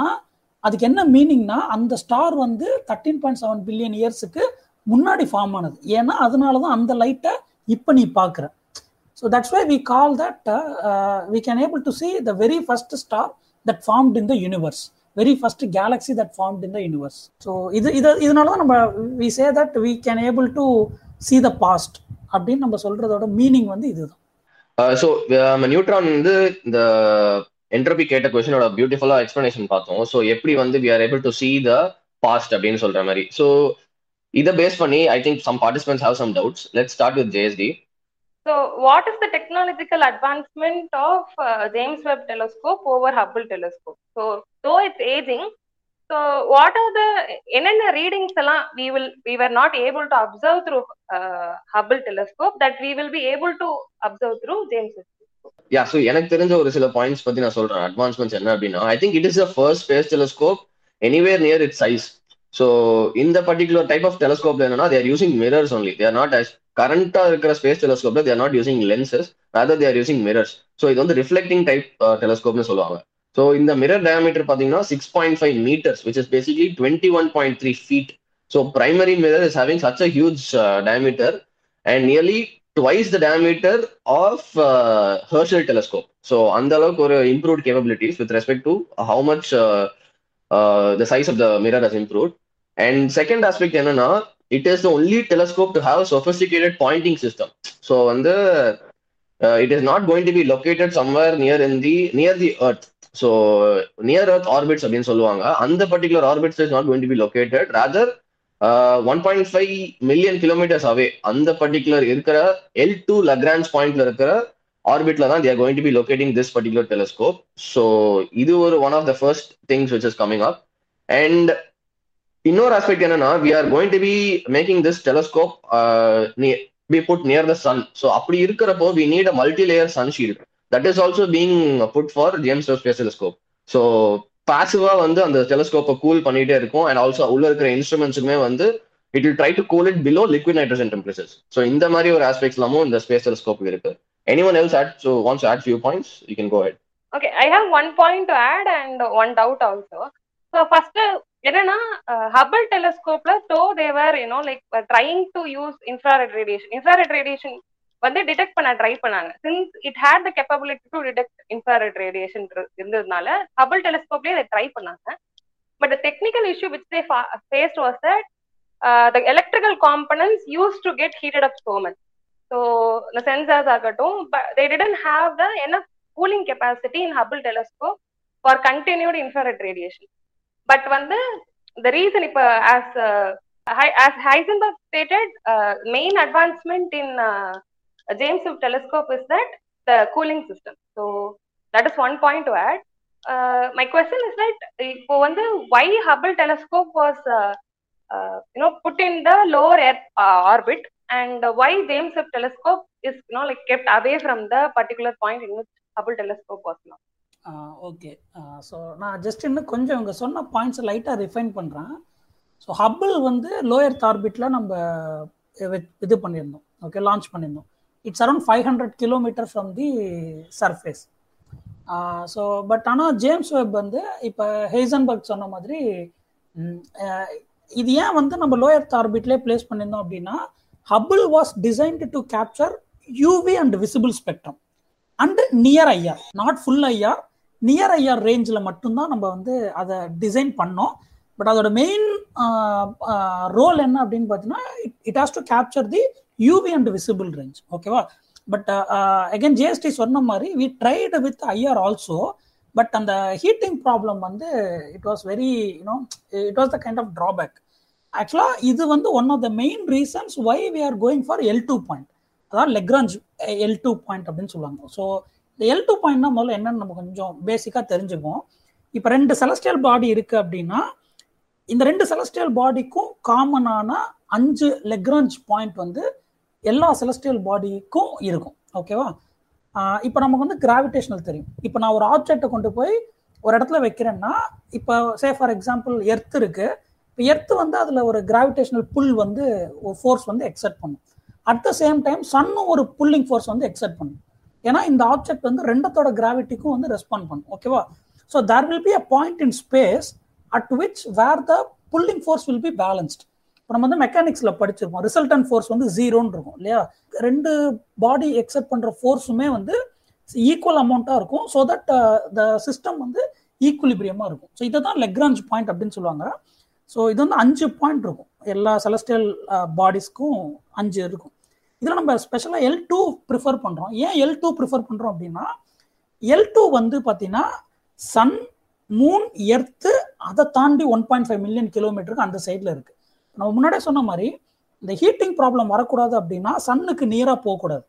அதுக்கு என்ன மீனிங்னா அந்த ஸ்டார் வந்து 13.7 பில்லியன் இயர்ஸுக்கு முன்னாடி ஃபார்ம் ஆனது. ஏன்னா அதனால தான் அந்த லைட்டை இப்போ நீ பார்க்குற. So that's why we call that we can able to see the very first star that formed in the universe, very first galaxy that formed in the universe. So இதனால தான் நம்ம we say that we can able to see the past அப்படி நம்ம சொல்றதோட meaning வந்து இதுதான். So neutron வந்து இந்த entropy கேட்ட क्वेश्चनோட பியூட்டிஃபுல்லா எக்ஸ்பிளனேஷன் பார்த்தோம். So எப்படி வந்து we are able to see the past அப்படினு சொல்ற மாதிரி. So இத பேஸ் பண்ணி I think some participants have some doubts. Let's start with JSD. So what is the technological advancement of James Webb telescope over Hubble telescope? So though it's aging, so what are the readings we were not able to observe through Hubble telescope that we will be able to observe through James Webb telescope? Yeah, so எனக்கு தெரிஞ்ச ஒரு சில points பத்தி நான் சொல்றேன். Advancements என்ன அப்படின்னா I think it is the first space telescope anywhere near its size. So in the particular type of telescope என்னன்னா they are using mirrors only. They are not as கரண்டா இருக்கிற ஸ்பேஸ் டெலஸ்கோப்ல they are not using lenses, rather they are using mirrors. So இது வந்து reflecting type டெலஸ்கோப்னு சொல்லுவாங்க. So இந்த mirror diameter பார்த்தீங்கன்னா 6.5 meters, which is basically 21.3 feet. So primary mirror is having such a huge diameter and nearly twice the diameter of Herschel telescope. So அந்த அளவுக்கு ஒரு improved capabilities with respect to how much the size of the mirror has improved. And second aspect என்னன்னா it is the only telescope to have a sophisticated pointing system. So it is not going to be located somewhere near the earth. So near earth orbits abdin solluvaanga, and the particular orbits is not going to be located, rather 1.5 million kilometers away and the particular irukra L2 Lagrange point la irukra orbit la dhan they are going to be locating this particular telescope. So idu one of the first things which is coming up. And இன்னொரு aspect என்னன்னா we are going to be making this telescope be put near the sun. So அப்படி இருக்கிறப்போ we need a multi-layer sun shield that is also being put for James Webb Space Telescope. So passive-ஆ வந்து அந்த டெலஸ்கோப்பை cool பண்ணிட்டே இருக்கும், and also உள்ள இருக்கிற இன்ஸ்ட்ருமெண்ட்ஸுமே வந்து it will try to cool it below liquid nitrogen temperatures. So இந்த மாதிரி ஒரு ஆஸ்பெக்ட்ஸ் எல்லாமும் இந்த ஸ்பேஸ் டெலஸ்கோப்புக்கு இருக்கு. Anyone else wants to add few points? You can go ahead. Okay, I have one point to add and one doubt also. So first என்னன்னா Hubble டெலிஸ்கோப்ல though they were you know like trying to use infrared radiation வந்து detect பண்ண try பண்ணாங்க. Since it had the capability to detect infrared radiation இருந்ததுனால Hubble டெலிஸ்கோப்லயே அதை try பண்ணாங்க. But the technical issue which they faced was that the electrical components used to get heated up so much. So the sensors ஆகட்டும், but they didn't have the enough cooling capacity in Hubble telescope for continued infrared radiation. But வந்து the reason இப்ப as Heisenberg stated, main advancement in James Webb telescope is that the cooling system. So that is one point to add. My question is that இப்போ வந்து why Hubble telescope was put in the lower Earth orbit and why James Webb telescope is like kept away from the particular point in which Hubble telescope was now. Okay, so நான் just இன்னும் கொஞ்சம் இங்க சொன்ன points லைட்டா refine பண்றேன். So Hubble வந்து low earth ஆர்பிட்ல நம்ம இது பண்ணியிருந்தோம், ஓகே, லான்ச் பண்ணியிருந்தோம். It's around 500 kilometre from the surface. So but ஆனால் ஜேம்ஸ் வெப் வந்து இப்போ ஹெய்சன்பர்க் சொன்ன மாதிரி இது ஏன் வந்து நம்ம லோ எர்த் ஆர்பிட்லேயே பிளேஸ் பண்ணியிருந்தோம் அப்படின்னா Hubble was designed to capture UV and visible spectrum and near IR, not full IR, near IR ரேஞ்சில் மட்டும்தான் நம்ம வந்து அதை டிசைன் பண்ணோம். பட் அதோட மெயின் ரோல் என்ன அப்படின்னு பார்த்தீங்கன்னா it has to capture the UV and visible range, ஓகேவா. பட் அகெயின் ஜிஎஸ்டி சொன்ன மாதிரி we tried with IR also, but அந்த ஹீட்டிங் ப்ராப்ளம் வந்து it was very you know it was the kind of drawback. ஆக்சுவலாக இது வந்து one of the main reasons why we are going for L2 point, அதாவது Lagrange L2 point அப்படின்னு சொல்லுவாங்க. So இந்த L2 பாயிண்ட்னா முதல்ல என்னன்னு நம்ம கொஞ்சம் பேசிக்காக தெரிஞ்சுக்குவோம். இப்போ 2 செலஸ்டியல் பாடி இருக்குது அப்படின்னா இந்த 2 செலஸ்டியல் பாடிக்கும் காமனான 5 லெக்ராஞ்ச் பாயிண்ட் வந்து எல்லா செலஸ்டியல் பாடிக்கும் இருக்கும், ஓகேவா. இப்போ நமக்கு வந்து கிராவிடேஷனல் தெரியும். இப்போ நான் ஒரு ஆப்ஜெக்டை கொண்டு போய் ஒரு இடத்துல வைக்கிறேன்னா, இப்போ சே ஃபார் எக்ஸாம்பிள் எர்த் இருக்குது, இப்போ எர்த்து வந்து அதில் ஒரு கிராவிடேஷனல் புல் வந்து ஒரு ஃபோர்ஸ் வந்து எக்ஸர்ட் பண்ணும். அட் த சேம் டைம் சன்னும் ஒரு புல்லிங் ஃபோர்ஸ் வந்து எக்ஸர்ட் பண்ணும். ஏன்னா இந்த ஆப்ஜெக்ட் வந்து ரெண்டத்தோட கிராவிட்டிக்கும் வந்து ரெஸ்பாண்ட் பண்ணும், ஓகேவா. So there will be a point in space at which where the pulling force will be balanced. இப்போ நம்ம வந்து மெக்கானிக்ஸில் படிச்சிருக்கோம், ரிசல்டன் ஃபோர்ஸ் வந்து 0ன்னு இருக்கும் இல்லையா. 2 பாடி எக்ஸப்ட் பண்ணுற ஃபோர்ஸுமே வந்து ஈக்குவல் அமௌண்ட்டாக இருக்கும், ஸோ தட் த சிஸ்டம் வந்து ஈக்குவலிபிரியமாக இருக்கும். ஸோ இதை தான் லெக்ராஞ்ச் பாயிண்ட் அப்படின்னு சொல்லுவாங்க. ஸோ இது வந்து 5 பாயிண்ட் இருக்கும், எல்லா செலஸ்டியல் பாடிஸ்க்கும் 5 இருக்கும். இதில் நம்ம ஸ்பெஷலாக L2 ப்ரிஃபர் பண்ணுறோம். ஏன் L2 ப்ரிஃபர் பண்ணுறோம் அப்படின்னா L2 வந்து பார்த்தீங்கன்னா சன், மூன், எர்த்து அதை தாண்டி 1.5 மில்லியன் கிலோமீட்டருக்கு அந்த சைடில் இருக்குது. நம்ம முன்னாடியே சொன்ன மாதிரி இந்த ஹீட்டிங் ப்ராப்ளம் வரக்கூடாது அப்படின்னா சன்னுக்கு நியராக போகக்கூடாது.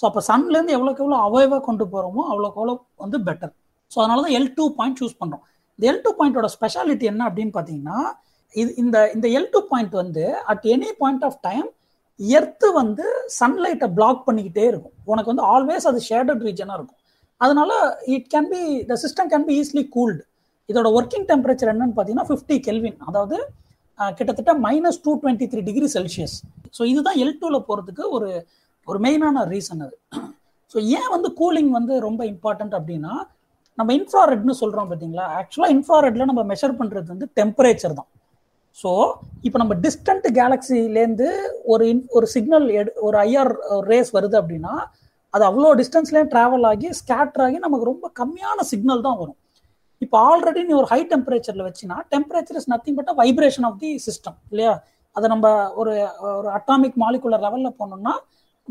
ஸோ அப்போ சன்லேருந்து எவ்வளோக்கு எவ்வளோ அவைவாக கொண்டு போகிறோமோ அவ்வளோக்கு எவ்வளோ வந்து பெட்டர். ஸோ அதனால தான் L2 பாயிண்ட் சூஸ் பண்ணுறோம். இந்த L2 பாயிண்டோட ஸ்பெஷாலிட்டி என்ன அப்படின்னு பார்த்தீங்கன்னா இந்த L2 பாயிண்ட் வந்து at any point of time earth வந்து சன்லைட்டை பிளாக் பண்ணிக்கிட்டே இருக்கும். உனக்கு வந்து ஆல்வேஸ் அது ஷேடட் ரீஜனாக இருக்கும். அதனால it can be the system can be easily cooled. இதோட ஒர்க்கிங் டெம்பரேச்சர் என்னன்னு பார்த்தீங்கன்னா 50 கெல்வின், அதாவது கிட்டத்தட்ட -223 டிகிரி செல்சியஸ். ஸோ இதுதான் L2வில் போகிறதுக்கு ஒரு மெயினான ரீசன் அது. ஸோ ஏன் வந்து கூலிங் வந்து ரொம்ப இம்பார்ட்டன்ட் அப்படின்னா நம்ம இன்ஃப்ராரெட்னு சொல்கிறோம் பார்த்தீங்களா. ஆக்சுவலாக இன்ஃப்ராரெட்டில் நம்ம மெஷர் பண்ணுறது வந்து டெம்பரேச்சர் தான். ஸோ இப்போ நம்ம டிஸ்டன்ட் கேலக்ஸிலேருந்து ஒரு சிக்னல் ஒரு ஐஆர் ரேஸ் வருது அப்படின்னா அது அவ்வளோ டிஸ்டன்ஸ்லேயே ட்ராவல் ஆகி ஸ்கேட்டர் ஆகி நமக்கு ரொம்ப கம்மியான சிக்னல் தான் வரும். இப்போ ஆல்ரெடி நீ ஒரு ஹை டெம்பரேச்சரில் வச்சுன்னா temperature is nothing but a vibration of the system இல்லையா. அதை நம்ம ஒரு அட்டாமிக் மாலிகுலர் லெவலில் போனோம்னா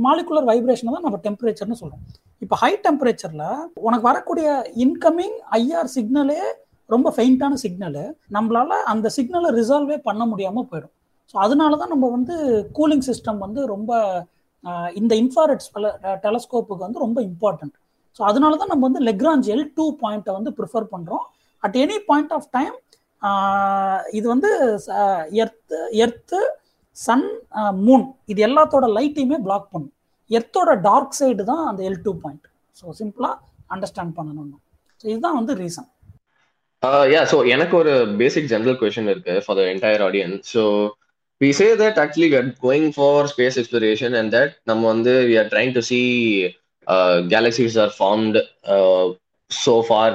மாலிகுலர் வைப்ரேஷனை தான் நம்ம டெம்பரேச்சர்னு சொல்கிறோம். இப்போ ஹை டெம்பரேச்சரில் உனக்கு வரக்கூடிய இன்கமிங் ஐஆர் சிக்னலே ரொம்ப ஃபெயிண்டான சிக்னலு, நம்மளால் அந்த சிக்னலை ரிசால்வே பண்ண முடியாமல் போயிடும். ஸோ அதனால தான் நம்ம வந்து கூலிங் சிஸ்டம் வந்து ரொம்ப இந்த இன்ஃப்ராரெட் டெலஸ்கோப்புக்கு வந்து ரொம்ப இம்பார்ட்டன்ட். ஸோ அதனால தான் நம்ம வந்து லெக்ராஞ்ச் L2 பாயிண்ட்டை வந்து ப்ரிஃபர் பண்ணுறோம். At any point of time இது வந்து எர்த்து சன், மூன் இது எல்லாத்தோட லைட்டையுமே பிளாக் பண்ணும். எர்த்தோட டார்க் சைடு தான் அந்த L2 பாயிண்ட். ஸோ சிம்பிளாக அண்டர்ஸ்டாண்ட் பண்ணணும். ஸோ இதுதான் வந்து ரீசன். யா, ஸோ எனக்கு ஒரு பேசிக் ஜெனரல் கொஷின் இருக்கு for the entire audience. So we say that actually we are going for space exploration and that நம்ம வந்து we are trying to see galaxies are formed so far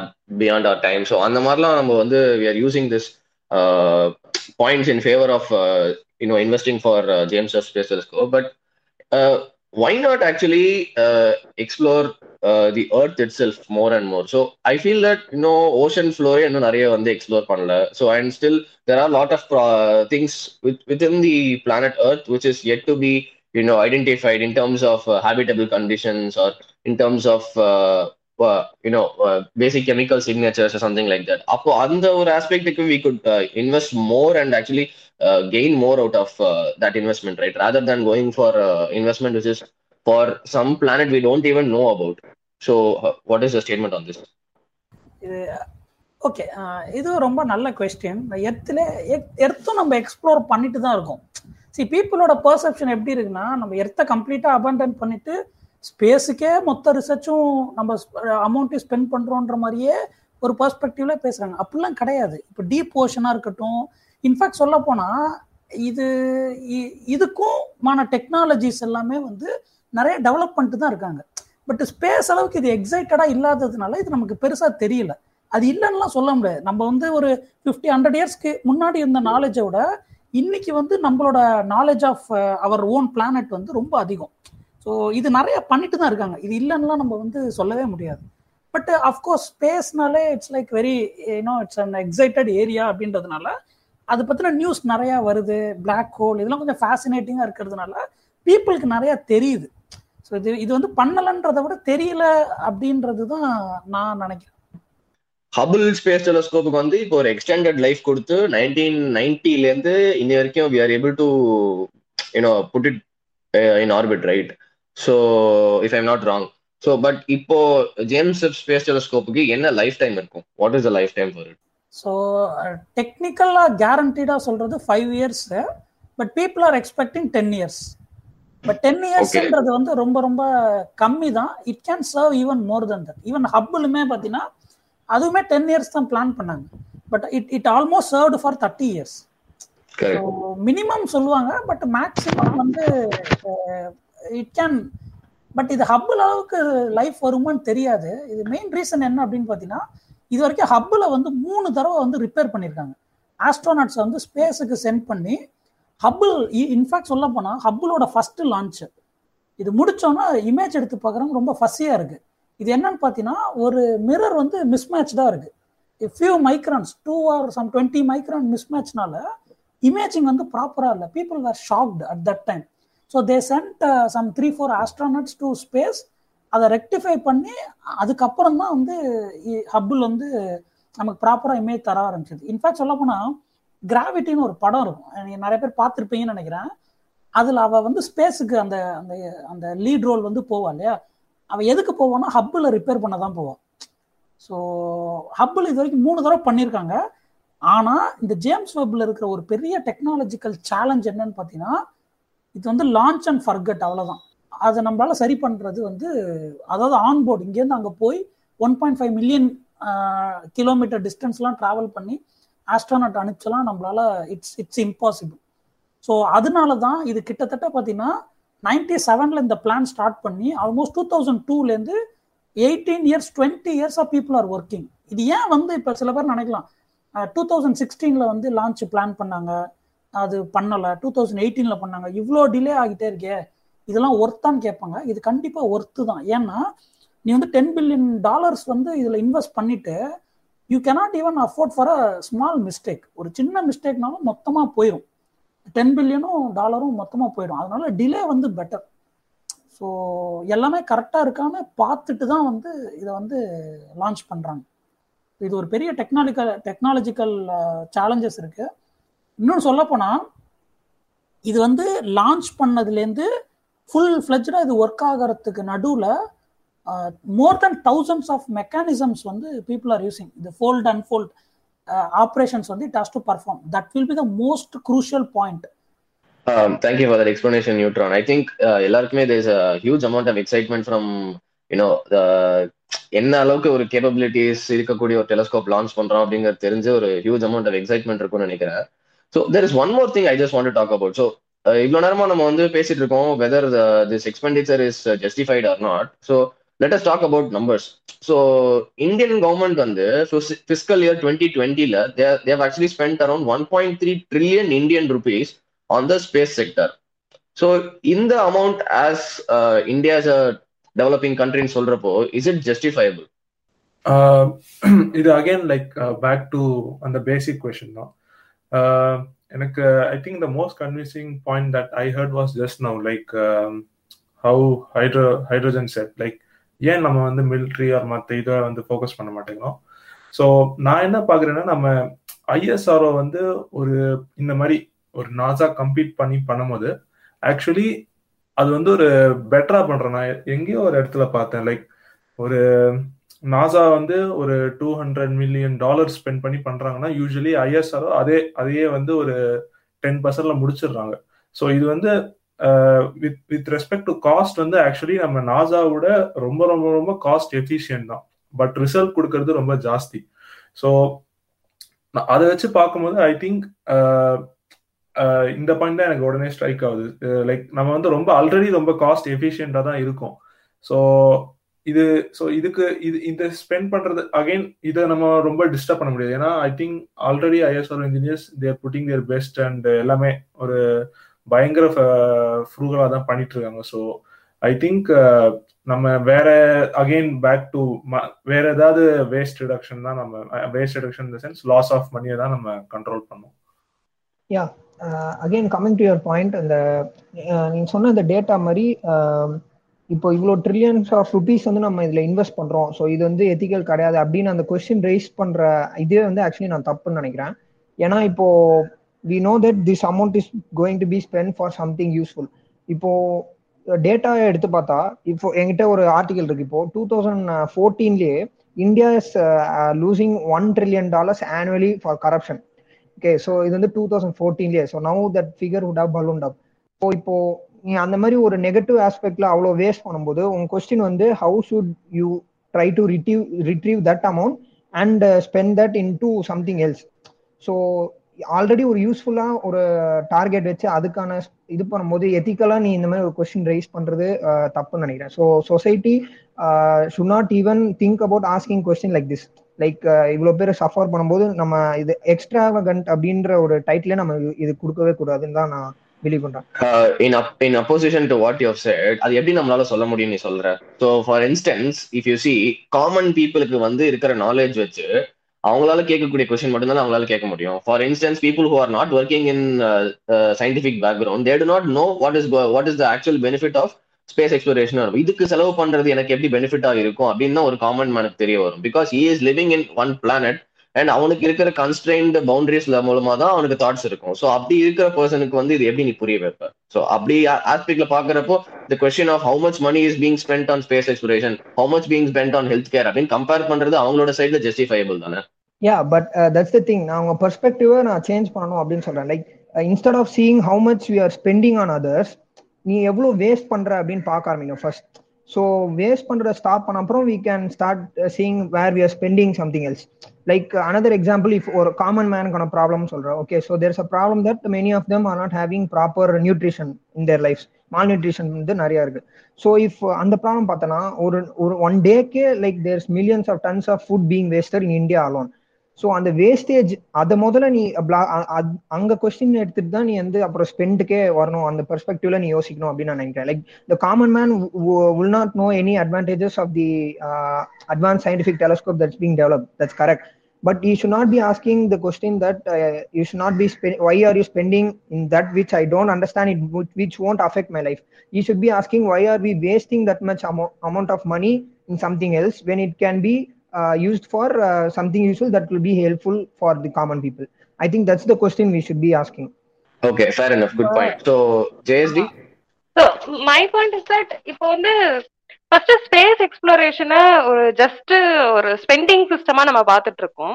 beyond our time. So, on the marla, we are using this points in favor of investing for James Webb Space Telescope, but why not actually explore the Earth itself more and more? So I feel that ocean floor and nariya vande explore panala. So and still there are a lot of things within the planet Earth which is yet to be identified in terms of habitable conditions or in terms of basic chemical signatures or something like that. Appo andha or aspect we could invest more and actually gain more out of that investment, right? Rather than going for investment which is for some planet we don't even know about. So what is your statement on this? Okay, இது ரொம்ப நல்ல question. எர்த்தும் நம்ம explore பண்ணிட்டு தான் இருக்கோம். See, peopleோட perception எப்படி இருக்குன்னா, நம்ம எர்த்தை கம்ப்ளீட்டா அபண்டன்ட் பண்ணிட்டு ஸ்பேஸுக்கே மொத்த ரிசர்ச்சும் நம்ம அமௌண்ட்டு ஸ்பெண்ட் பண்ணுறோன்ற மாதிரியே ஒரு பெர்ஸ்பெக்டிவ்ல பேசுகிறாங்க. அப்படிலாம் கிடையாது. இப்போ டீப் ஓஷனாக இருக்கட்டும், இன்ஃபேக்ட் சொல்ல போனால் இதுக்குமான டெக்னாலஜிஸ் எல்லாமே நிறைய டெவலப் பண்ணிட்டு தான் இருக்காங்க. பட் ஸ்பேஸ் அளவுக்கு இது எக்ஸைட்டடாக இல்லாததுனால இது நமக்கு பெருசாக தெரியல. அது இல்லைன்னுலாம் சொல்ல முடியாது. நம்ம ஒரு 50-100 இயர்ஸ்க்கு முன்னாடி இருந்த நாலேஜை விட இன்னைக்கு நம்மளோட knowledge of our own planet ரொம்ப அதிகம். ஸோ இது நிறைய பண்ணிட்டு தான் இருக்காங்க. இது இல்லைன்னா நம்ம சொல்லவே முடியாது. பட் அஃப்கோர்ஸ் ஸ்பேஸ்னாலே it's like very it's an excited area அப்படின்றதுனால அதை பற்றின நியூஸ் நிறையா வருது. பிளாக் ஹோல் இதெல்லாம் கொஞ்சம் ஃபேசினேட்டிங்காக இருக்கிறதுனால பீப்புளுக்கு நிறையா தெரியுது. ஸோ இது பண்ணலன்றதை விட தெரியல அப்படின்றது தான் நான் நினைக்கிறேன். ஹபிள் ஸ்பேஸ் டெலஸ்கோப்புக்கு இப்போ ஒரு எக்ஸ்டெண்டட் லைஃப் கொடுத்து 1990லேருந்து இன்ன வரைக்கும் we are able to put it in orbit, right? So if I'm not wrong, so but இப்போ James Webb Space Telescope க்கு என்ன லைஃப் டைம் இருக்கும்? What is the lifetime for it? So technically guaranteed ஆ சொல்றது 5 years, but people are expecting 10 years. But 10 years ன்றது ரொம்ப ரொம்ப கம்மி தான். It can serve even more than that. Even ஹப்புலுமே பார்த்தீங்கன்னா அதுவுமே 10 years தான் பிளான் பண்ணாங்க. But it almost served for 30 years. Correct. So minimum சொல்லுவாங்க, but maximum it can, but இது ஹப்பில் அளவுக்கு லைஃப் வருமானு தெரியாது. இது மெயின் ரீசன் என்ன அப்படின்னு பார்த்தீங்கன்னா, இது வரைக்கும் ஹப்பில் 3 தடவை ரிப்பேர் பண்ணியிருக்காங்க. ஆஸ்ட்ரோநாட்ஸை ஸ்பேஸுக்கு சென்ட் பண்ணி ஹப்பில், இன்ஃபேக்ட் சொல்ல போனால் ஹப்பிலோட ஃபஸ்ட்டு லான்ச்சு இது முடித்தோன்னா இமேஜ் எடுத்து பார்க்குறவங்க ரொம்ப ஃபஸ்ஸியாக இருக்குது. இது என்னன்னு பார்த்தீங்கன்னா, ஒரு மிரர் மிஸ்மேட்ச்சாக இருக்குது. ஃபியூ மைக்ரான்ஸ் 20 மைக்ரான் மிஸ்மேட்ச்னால இமேஜிங் ப்ராப்பராக இல்லை. People were shocked at that time. So they sent some 3-4 astronauts to space. அதை ரெக்டிஃபை பண்ணி அதுக்கப்புறம் தான் ஹப்பில் நமக்கு ப்ராப்பராக இமேஜ் தர ஆரம்பிச்சது. இன்ஃபேக்ட் சொல்ல போனால் கிராவிட்டின்னு ஒரு படம் இருக்கும், நீங்கள் நிறைய பேர் பார்த்துருப்பீங்கன்னு நினைக்கிறேன். அதில் அவள் ஸ்பேஸுக்கு அந்த அந்த அந்த லீட் ரோல் போவா இல்லையா? அவள் எதுக்கு போவான்னா ஹப்பில் ரிப்பேர் பண்ண தான் போவான். ஸோ ஹப்பில் இது வரைக்கும் 3 தடவை பண்ணியிருக்காங்க. ஆனால் இந்த ஜேம்ஸ் வெப்பில் இருக்கிற ஒரு பெரிய டெக்னாலஜிக்கல் சேலஞ்ச் என்னன்னு பார்த்தீங்கன்னா, இது லான்ச் அண்ட் ஃபர்கெட், அவ்வளோதான். அதை நம்மளால சரி பண்ணுறது அதாவது ஆன்போர்டு இங்கேருந்து அங்கே போய் 1.5 மில்லியன் கிலோமீட்டர் டிஸ்டன்ஸ்லாம் ட்ராவல் பண்ணி ஆஸ்ட்ரானட் அனுப்பிச்சலாம் நம்மளால இட்ஸ் இம்பாசிபிள். ஸோ அதனால தான் இது கிட்டத்தட்ட பார்த்தீங்கன்னா 97ல் இந்த பிளான் ஸ்டார்ட் பண்ணி ஆல்மோஸ்ட் 2002லேருந்து 18 years 20 years of people are working. இது ஏன் இப்போ சில பேர் நினைக்கலாம் 2016ல் லான்ச் பிளான் பண்ணாங்க, அது பண்ணலை, 2018ல் பண்ணாங்க, இவ்வளோ டிலே ஆகிட்டே இருக்கே, இதெல்லாம் ஒர்த்தான்னு கேட்பாங்க. இது கண்டிப்பாக ஒர்த்து தான். ஏன்னா நீ $10 பில்லியன் இதில் இன்வெஸ்ட் பண்ணிவிட்டு you cannot even afford for a small mistake. ஒரு சின்ன மிஸ்டேக்னாலும் மொத்தமாக போயிடும், $10 பில்லியனும் மொத்தமாக போயிடும். அதனால டிலே பெட்டர். ஸோ எல்லாமே கரெக்டாக இருக்கான்னு பார்த்துட்டு தான் இதை லான்ச் பண்ணுறாங்க. இது ஒரு பெரிய டெக்னாலஜிக்கல் சேலஞ்சஸ் இருக்குது. இன்னொன்று சொல்ல போனால் இது லான்ச் பண்ணதுலேருந்து ஃபுல் ஃப்ளெஜ்டாக இது ஒர்க் ஆகிறதுக்கு நடுவில் more than thousands of mechanisms people are using. இது fold and fold operations it has to perform. That will be the most crucial point. Thank you for that explanation neutron. I think எல்லாருக்குமே there is a huge amount of excitement from என்ன அளவுக்கு ஒரு capabilities இருக்கக்கூடிய ஒரு telescope launch பண்ணுறோம் அப்படிங்கிறது தெரிஞ்சு ஒரு ஹியூஜ் அமௌண்ட் ஆஃப் எக்ஸைட்மெண்ட் இருக்கும்னு நினைக்கிறேன். So there is one more thing I just want to talk about. So இவ்வளோ நேரமாக நம்ம பேசிட்டு இருக்கோம் whether this expenditure is justified or not. So Let us talk about numbers. So, Indian government fiscal year 2020, they have actually spent around 1.3 trillion Indian rupees on the space sector. So, in the amount as India is a developing country in Solrapo, is it justifiable? It again, back to on the basic question now. I think the most convincing point that I heard was just now, how hydrogen said, ஏன் நம்ம military R மற்ற இதை focus பண்ண மாட்டேங்கிறோம். So நான் என்ன பார்க்குறேன்னா, நம்ம ஐஎஸ்ஆர்ஓ ஒரு இந்த மாதிரி ஒரு நாசா கம்பீட் பண்ணும்போது ஆக்சுவலி அது ஒரு பெட்டரா பண்றேன். நான் எங்கேயோ ஒரு இடத்துல பார்த்தேன், ஒரு நாசா ஒரு $200 million ஸ்பெண்ட் பண்ணி பண்றாங்கன்னா யூஸ்வலி ஐஎஸ்ஆர்ஓ அதையே ஒரு 10% முடிச்சிடுறாங்க. ஸோ இது with respect to cost actually நம்ம நாசாவோட ரொம்ப ரொம்ப ரொம்ப காஸ்ட் எஃபிஷியன்ட் தான், பட் ரிசல்ட் கொடுக்கறது ரொம்ப ஜாஸ்தி. ஸோ அதை வச்சு பார்க்கும்போது ஐ திங்க் இந்த பாயிண்ட் தான் எனக்கு உடனே ஸ்ட்ரைக் ஆகுது. நம்ம ரொம்ப ஆல்ரெடி ரொம்ப காஸ்ட் எஃபிஷியண்டா தான் இருக்கும். ஸோ இதுக்கு ஸ்பெண்ட் பண்றது அகைன் இதை நம்ம ரொம்ப டிஸ்டர்ப் பண்ண முடியாது. ஏன்னா I think already ISR engineers they're putting their best and எல்லாமே ஒரு பயங்கர ஃப்ரூகலாக தான் பண்ணிட்டு இருக்காங்க. ஸோ ஐ திங்க் நம்ம வேற ஏதாவது வேஸ்ட் ரிடக்ஷன் தான் இந்த சென்ஸ் லாஸ் ஆஃப் மணியை தான் நம்ம கண்ட்ரோல் பண்ணோம். Yeah again coming to your point, அந்த நீங்க சொன்ன இந்த டேட்டா மாதிரி இப்போ இவ்வளோ ட்ரில்லியன்ஸ் ஆஃப் ருபீஸ் நம்ம இதில் இன்வெஸ்ட் பண்ணுறோம். ஸோ இது எத்திக்கல் கிடையாது அப்படின்னு அந்த கொஸ்டின் ரைஸ் பண்ணுற இதே ஆக்சுவலி நான் தப்புன்னு நினைக்கிறேன். ஏன்னா இப்போ we know that this amount is going to be spent for something useful. இப்போ டேட்டா எடுத்து பார்த்தா, இப்போ என்கிட்ட ஒரு ஆர்டிகல் இருக்கு, இப்போ 2014 India is losing $1 trillion annually for corruption. Okay, so இது 2014. So now that figure would have ballooned up. So இப்போ நீ அந்த மாதிரி ஒரு நெகட்டிவ் ஆஸ்பெக்ட்ல அவ்வளோ வேஸ்ட் பண்ணும்போது உங்க question how should you try to retrieve that amount and spend that into something else. So already ஒரு யூஸ்ஃபுல்லா ஒரு டார்கெட் வச்சு அதுக்கான இது பண்ணும்போது எத்திக்கலா நீ இந்த மாதிரி ஒரு கொஸ்டின் ரைஸ் பண்றது தப்புன்னு நினைக்கிறேன். So society should not even think about asking question like this. இவ்வளோ பேர் சஃபர் பண்ணும்போது நம்ம இது எக்ஸ்ட்ராவகண்ட் அப்படின்ற ஒரு டைட்டில நம்ம இது கொடுக்கவே கூடாதுன்னு தான் நான் பிலீவ் பண்றேன். In opposition to what you have said, அது எப்படி நம்மளால சொல்ல முடியும் நீ சொல்ற? So for instance if you see common பீப்புளுக்கு இருக்கிற நாலேஜ் வச்சு அவங்களால கேட்கக்கூடிய கொஸ்டின் மட்டும்தான் அவங்களால கேட்க முடியும். For instance people who are not working in scientific background, they do not know what is the actual benefit of space exploration. இதுக்கு செலவு பண்றது எனக்கு எப்படி பெனிஃபிட்டாக இருக்கும் அப்படின்னு ஒரு காமன் மேனுக்கு தெரிய வரும். Because he is living in one planet and அவனுக்கு இருக்கிற கன்ஸ்ட்ரெயின்ட் பவுண்டரிஸ்ல மூலமா தான் அவனுக்கு தாட்ஸ் இருக்கும். ஸோ அப்படி இருக்கிற பர்சனுக்கு இது எப்படி நீ புரிய வைப்ப? ஸோ அப்படி ஆஸ்பெக்ட்ல பாக்குறப்போ the question of how much money is being spent on space exploration, how much being spent on healthcare, I mean compare பண்றது அவங்களோட சைடுல justifiable தானே? Yeah, but that's the thing. நான் உங்க பெர்ஸ்பெக்டிவ நான் சேஞ்ச் பண்ணனும் அப்படின்னு சொல்றேன். Instead of seeing how much we are spending on others, நீ எவ்வளவு வேஸ்ட் பண்ற அப்படின்னு பார்க்க ஆரம்பிங்க ஃபர்ஸ்ட். ஸோ வேஸ்ட் பண்றத ஸ்டாப் பண்ண அப்புறம் we can start seeing where we are spending something else. Another example, if ஒரு காமன் மேனுக்கான ப்ராப்ளம் சொல்றேன், okay, so there's a problem that many of them are not having proper nutrition in their lives. malnutrition நிறைய இருக்கு. So if அந்த problem பார்த்தோன்னா ஒரு one டேக்கே there's millions of tons of food being wasted in India alone. So அந்த wastage அதை முதல்ல நீ அங்கே கொஸ்டின் எடுத்துட்டு தான் நீ அப்புறம் ஸ்பெண்டுக்கே வரணும். அந்த பெர்ஸ்பெக்டிவ்ல நீ யோசிக்கணும் அப்படின்னு நான் நினைக்கிறேன். The common man will not know any advantages of the advance scientific telescope that's being develop. That's correct, but you should not be asking the question that you should not be why are you spending in that which I don't understand, it which won't affect my life. You should be asking why are we wasting that much amount of money in something else when it can be used for something useful that will be helpful for the common people. I think that's the question we should be asking. Okay, fair enough, good point. So JSD, so my point is that if only first space எக்ஸ்ப்ளோரேஷனை ஒரு just ஒரு spending சிஸ்டமா நம்ம பார்த்துட்டு இருக்கோம்.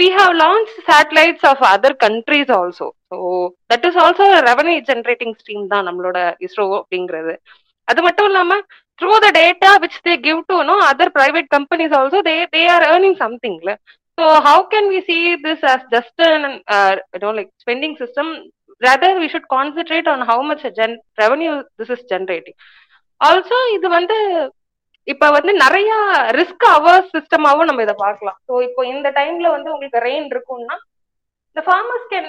We have launch satellites of other countries also. So that is also revenue generating stream தான் நம்மளோட இஸ்ரோ அப்படிங்கிறது. அது மட்டும் இல்லாம through the data which they give to no other private companies also they are earning சம்திங்ல. So how can we see this as just like spending system? Rather we should concentrate on how much revenue this is generating. Also இது இப்ப வந்து நிறைய risk அவேர்ஸ் சிஸ்டமாவும் நம்ம இதை பார்க்கலாம். So இப்போ இந்த டைம்ல வந்து உங்களுக்கு ரெயின் இருக்கும்னா இந்த ஃபார்மர்ஸ் கேன்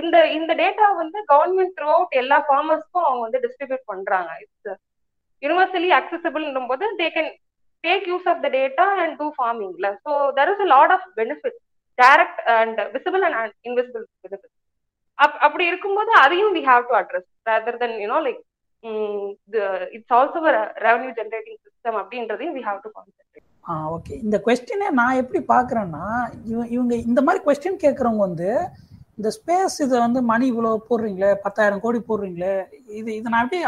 இந்த இந்த டேட்டா வந்து கவர்மெண்ட் த்ரூ அவுட் எல்லா ஃபார்மர்ஸ்க்கும் அவங்க வந்து டிஸ்ட்ரிபியூட் பண்றாங்க. இட்ஸ் யூனிவர்சலி அக்சசபிள்ன்னும் போது they can take use of the data and two ஃபார்மிங்ல. So there is a lot of benefit, direct and visible and invisible benefit. அப்படி இருக்கும்போது அதையும் we have to address rather than you know like it's also revenue generating system அப்படின்றதையும் we have to concentrate. Okay, இந்த கொஸ்டினை நான் எப்படி பார்க்குறேன்னா, இவங்க இந்த மாதிரி கொஸ்டின் கேட்குறவங்க வந்து இந்த ஸ்பேஸ் இதை வந்து மணி இவ்வளோ போடுறீங்களே, 10,000 கோடி போடுறீங்களே, இதை நான் எப்படி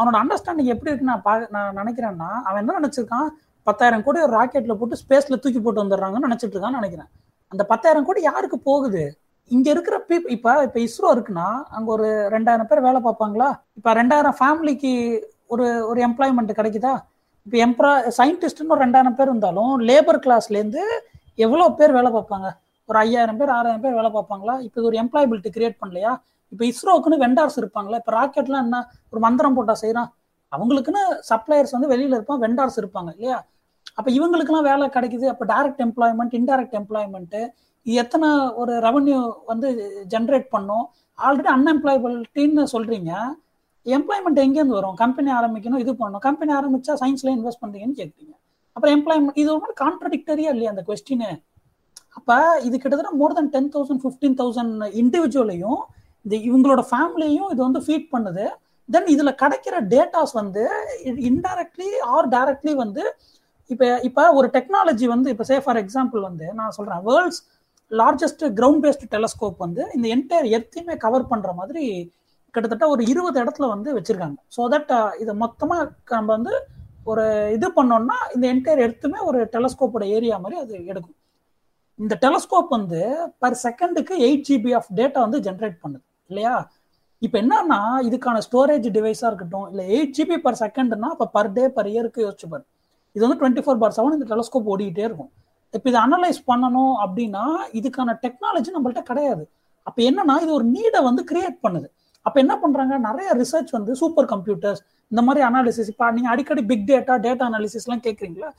அவனோட அண்டர்ஸ்டாண்டிங் எப்படி இருக்குன்னு நான் நினைக்கிறேன்னா, அவன் என்ன நினச்சிருக்கான், 10,000 கோடி ஒரு ராக்கெட்டில் போட்டு ஸ்பேஸில் தூக்கி போட்டு வந்துடுறாங்கன்னு நினச்சிட்டு இருக்கான்னு நினைக்கிறேன். அந்த 10,000 கோடி யாருக்கு போகுது? இங்கே இருக்கிற இப்போ இஸ்ரோ இருக்குன்னா அங்கே ஒரு 2,000 பேர் வேலை பார்ப்பாங்களா? இப்போ 2,000 ஃபேமிலிக்கு ஒரு எம்ப்ளாய்மெண்ட் கிடைக்குதா? இப்போ சயின்டிஸ்ட்னு ஒரு 2,000 பேர் இருந்தாலும் லேபர் கிளாஸ்லேருந்து எவ்வளோ பேர் வேலை பார்ப்பாங்க? ஒரு 5,000 பேர் 6,000 பேர் வேலை பார்ப்பாங்களா? இப்போ இது ஒரு எம்ப்ளாயபிலிட்டி கிரியேட் பண்ணலையா? இப்போ இஸ்ரோவுக்குன்னு வெண்டார்ஸ் இருப்பாங்களா? இப்போ ராக்கெட்லாம் என்ன ஒரு மந்திரம் போட்டால் செய்கிறான், அவங்களுக்குன்னு சப்ளையர்ஸ் வந்து வெளியில் இருப்பான், வெண்டார்ஸ் இருப்பாங்க இல்லையா? அப்போ இவங்களுக்குலாம் வேலை கிடைக்குது. அப்போ டைரக்ட் எம்ப்ளாய்மெண்ட், இன்டைரக்ட் எம்ப்ளாய்மெண்ட்டு, இது எத்தனை ஒரு ரெவன்யூ வந்து ஜென்ரேட் பண்ணும்? ஆல்ரெடி அன்எம்ப்ளாயபிலிட்டின்னு சொல்கிறீங்க, எம்ப்ளாய்மெண்ட் எங்கேருந்து வரும்? கம்பெனி ஆரம்பிக்கணும், இது பண்ணணும், கம்பெனி ஆரம்பிச்சா சயின்ஸ்ல இன்வெஸ்ட் பண்ணுறீங்கன்னு கேட்குறீங்க, அப்புறம் எம்ப்ளாய்மெண்ட். இது ஒரு மாதிரி கான்ட்ரடிக்டரியா இல்லையா அந்த கொஸ்டின்? அப்போ இது கிட்டத்தட்ட மோர் தென் 10,000 15,000 இண்டிவிஜுவலையும் இந்த இவங்களோட ஃபேமிலியையும் இது வந்து ஃபீட் பண்ணுது. தென் இதில் கிடைக்கிற டேட்டாஸ் வந்து இன்டைரக்ட்லி ஆர் டைரக்ட்லி வந்து இப்போ ஒரு டெக்னாலஜி வந்து இப்போ சே ஃபார் எக்ஸாம்பிள் வந்து நான் சொல்கிறேன், world's largest ground based telescope வந்து இந்த என்டையர் எர்த்தையுமே கவர் பண்ணுற மாதிரி கிட்டத்தட்ட ஒரு 20 இடத்துல வந்து வச்சிருக்காங்க. ஸோ தட் இதை மொத்தமாக நம்ம வந்து ஒரு இது பண்ணோம்னா இந்த என்டையர் எடுத்துமே ஒரு டெலஸ்கோப்போட ஏரியா மாதிரி அது எடுக்கும். இந்த டெலஸ்கோப் வந்து பர் செகண்டுக்கு 8 GB ஆஃப் டேட்டா வந்து ஜென்ரேட் பண்ணுது இல்லையா? இப்போ என்னன்னா இதுக்கான ஸ்டோரேஜ் டிவைஸாக இருக்கட்டும், இல்லை 8 GB பர் செகண்ட்னா அப்போ பர் டே பர் இயருக்கு யோசிச்சு பாரு, இது வந்து 24/7 இந்த டெலஸ்கோப் ஓடிக்கிட்டே இருக்கும். இப்போ இதை அனலைஸ் பண்ணணும் அப்படின்னா இதுக்கான டெக்னாலஜி நம்மள்ட்ட கிடையாது. அப்போ என்னன்னா இது ஒரு நீடை வந்து கிரியேட் பண்ணுது. அப்போ என்ன பண்ணுறாங்க, நிறைய ரிசர்ச் வந்து சூப்பர் கம்ப்யூட்டர்ஸ் இந்த மாதிரி அனாலிசிஸ், இப்போ நீங்கள் அடிக்கடி பிக் டேட்டா அனாலிசிஸ்லாம் கேட்குறீங்களா,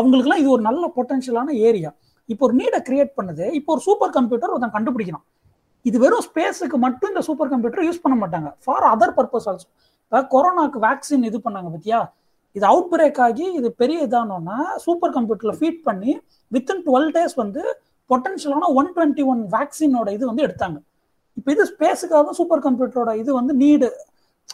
அவங்களுக்குலாம் இது ஒரு நல்ல பொட்டன்ஷியலான ஏரியா. இப்போ ஒரு நீடை கிரியேட் பண்ணுது. இப்போ ஒரு சூப்பர் கம்ப்யூட்டர் ஒருத்தன் கண்டுபிடிக்கிறான், இது வெறும் ஸ்பேஸுக்கு மட்டும் இந்த சூப்பர் கம்ப்யூட்டர் யூஸ் பண்ண மாட்டாங்க, ஃபார் அதர் பர்பஸ் ஆல்சோ. இப்போ கொரோனாக்கு வேக்சின் இது பண்ணாங்க பற்றியா, இது அவுட் பிரேக் ஆகி இது பெரிய இதானோன்னா சூப்பர் கம்ப்யூட்டரில் ஃபீட் பண்ணி வித்தின் 12 days வந்து பொட்டன்ஷியலான 121 வேக்சினோட இது வந்து எடுத்தாங்க. இப்போ இது ஸ்பேஸுக்காக தான் சூப்பர் கம்ப்யூட்டரோட இது வந்து நீடு.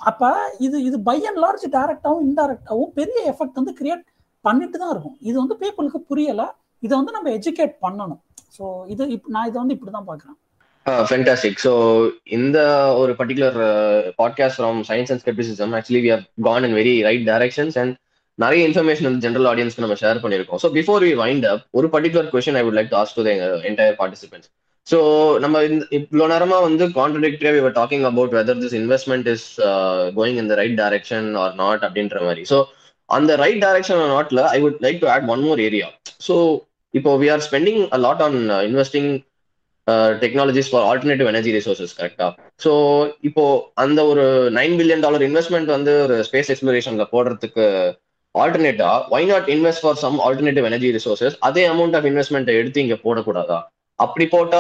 அப்போ இது பை அண்ட் லார்ஜ் டைரக்டாகவும் இன்டைரக்டாகவும் பெரிய எஃபெக்ட் வந்து கிரியேட் பண்ணிட்டு தான் இருக்கும். இது வந்து பீப்புளுக்கு புரியலை, இதை வந்து நம்ம எஜுகேட் பண்ணணும். ஸோ நான் இதை வந்து இப்படி தான் பார்க்குறேன். ஃபென்டாஸ்டிக். ஸோ இந்த ஒரு particular podcast from science and scepticism actually we have Khan in very right directions and நிறைய இன்ஃபர்மேஷன் வந்து ஜென்ரல் ஆடியன்ஸ்க்கு நம்ம ஷேர் பண்ணியிருக்கோம். So before we wind up ஒரு particular question I would like to ask to the entire participants. So நம்ம இவ்வளோ நேரமா வந்து கான்ட்ரடிக்டரியா we were talking about whether this investment is going in the right direction or not அப்படின்ற மாதிரி. So அந்த right direction or notல I would like to add one more area. So இப்போ we are spending a lot on investing technologies for alternative energy resources, கரெக்டா? So இப்போ அந்த ஒரு $9 billion investment வந்து ஒரு ஸ்பேஸ் எக்ஸ்ப்ளோரேஷன்ல போடுறதுக்கு ஆல்டர்னேட்டா why not invest for some alternative energy resources? அதே அமௌண்ட் ஆஃப் இன்வெஸ்ட்மெண்ட் எடுத்து இங்கே போடக்கூடாதா? அப்படி போட்டா